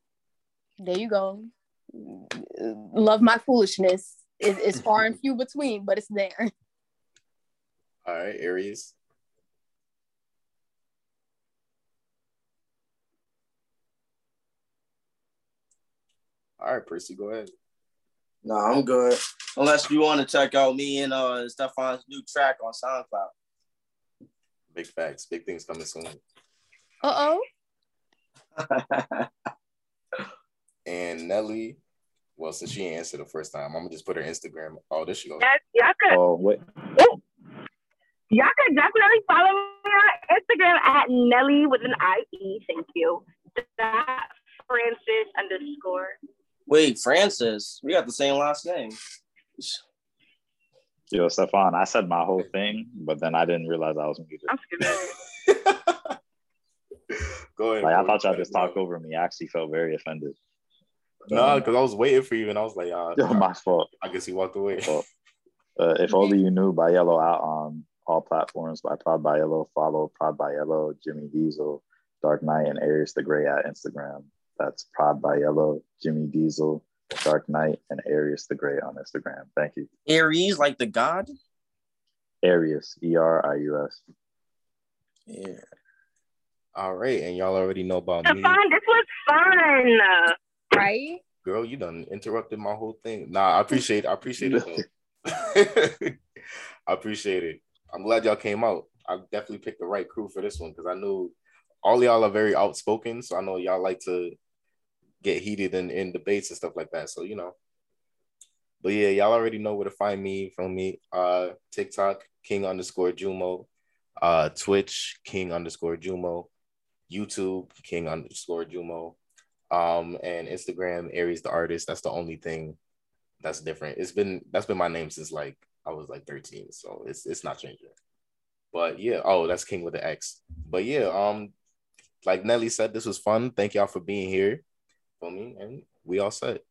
There you go. Love my foolishness. It's far and few between, but it's there. All right, Erius. All right, Perci, go ahead. No, I'm good. Unless you want to check out me and Stefan's new track on SoundCloud. Big facts. Big things coming soon. Uh-oh. And Nellie, well, since she answered the first time, I'm going to just put her Instagram. Oh, there she goes. Yes, y'all could definitely follow me on Instagram at Nellie with an I-E. Thank you. @francis_. Wait, Francis? We got the same last name. Yo, Stephon, I said my whole thing, but then I didn't realize I was muted. I'm scared. Go ahead. I thought y'all just talked over me. I actually felt very offended. No, because I was waiting for you, and I was like, my fault. I guess he walked away. If only you knew by Yellow out on all platforms by prodbyyellow. Follow prodbyyellow, Jimmy Diesel, Dark Knight, and eriusthegreat at Instagram. That's prodbyyellow, Jimmy Diesel, Dark Knight, and eriusthegreat on Instagram. Thank you. Aries, like the god? Erius, E-R-I-U-S. Yeah. All right, and y'all already know about me. This was fun, right? Girl, you done interrupted my whole thing. Nah, I appreciate it. I appreciate it. I'm glad y'all came out. I definitely picked the right crew for this one because I knew all y'all are very outspoken, so I know y'all like to get heated in debates and stuff like that. So, But yeah, y'all already know where to find me from me. TikTok, King_Jumo. Twitch, King_Jumo. YouTube, King_Jumo. And Instagram, Aries the Artist. That's the only thing that's different. That's been my name since I was 13. So it's not changing. But yeah, that's King with the X. But yeah, like Nellie said, this was fun. Thank y'all for being here for me, and we all set.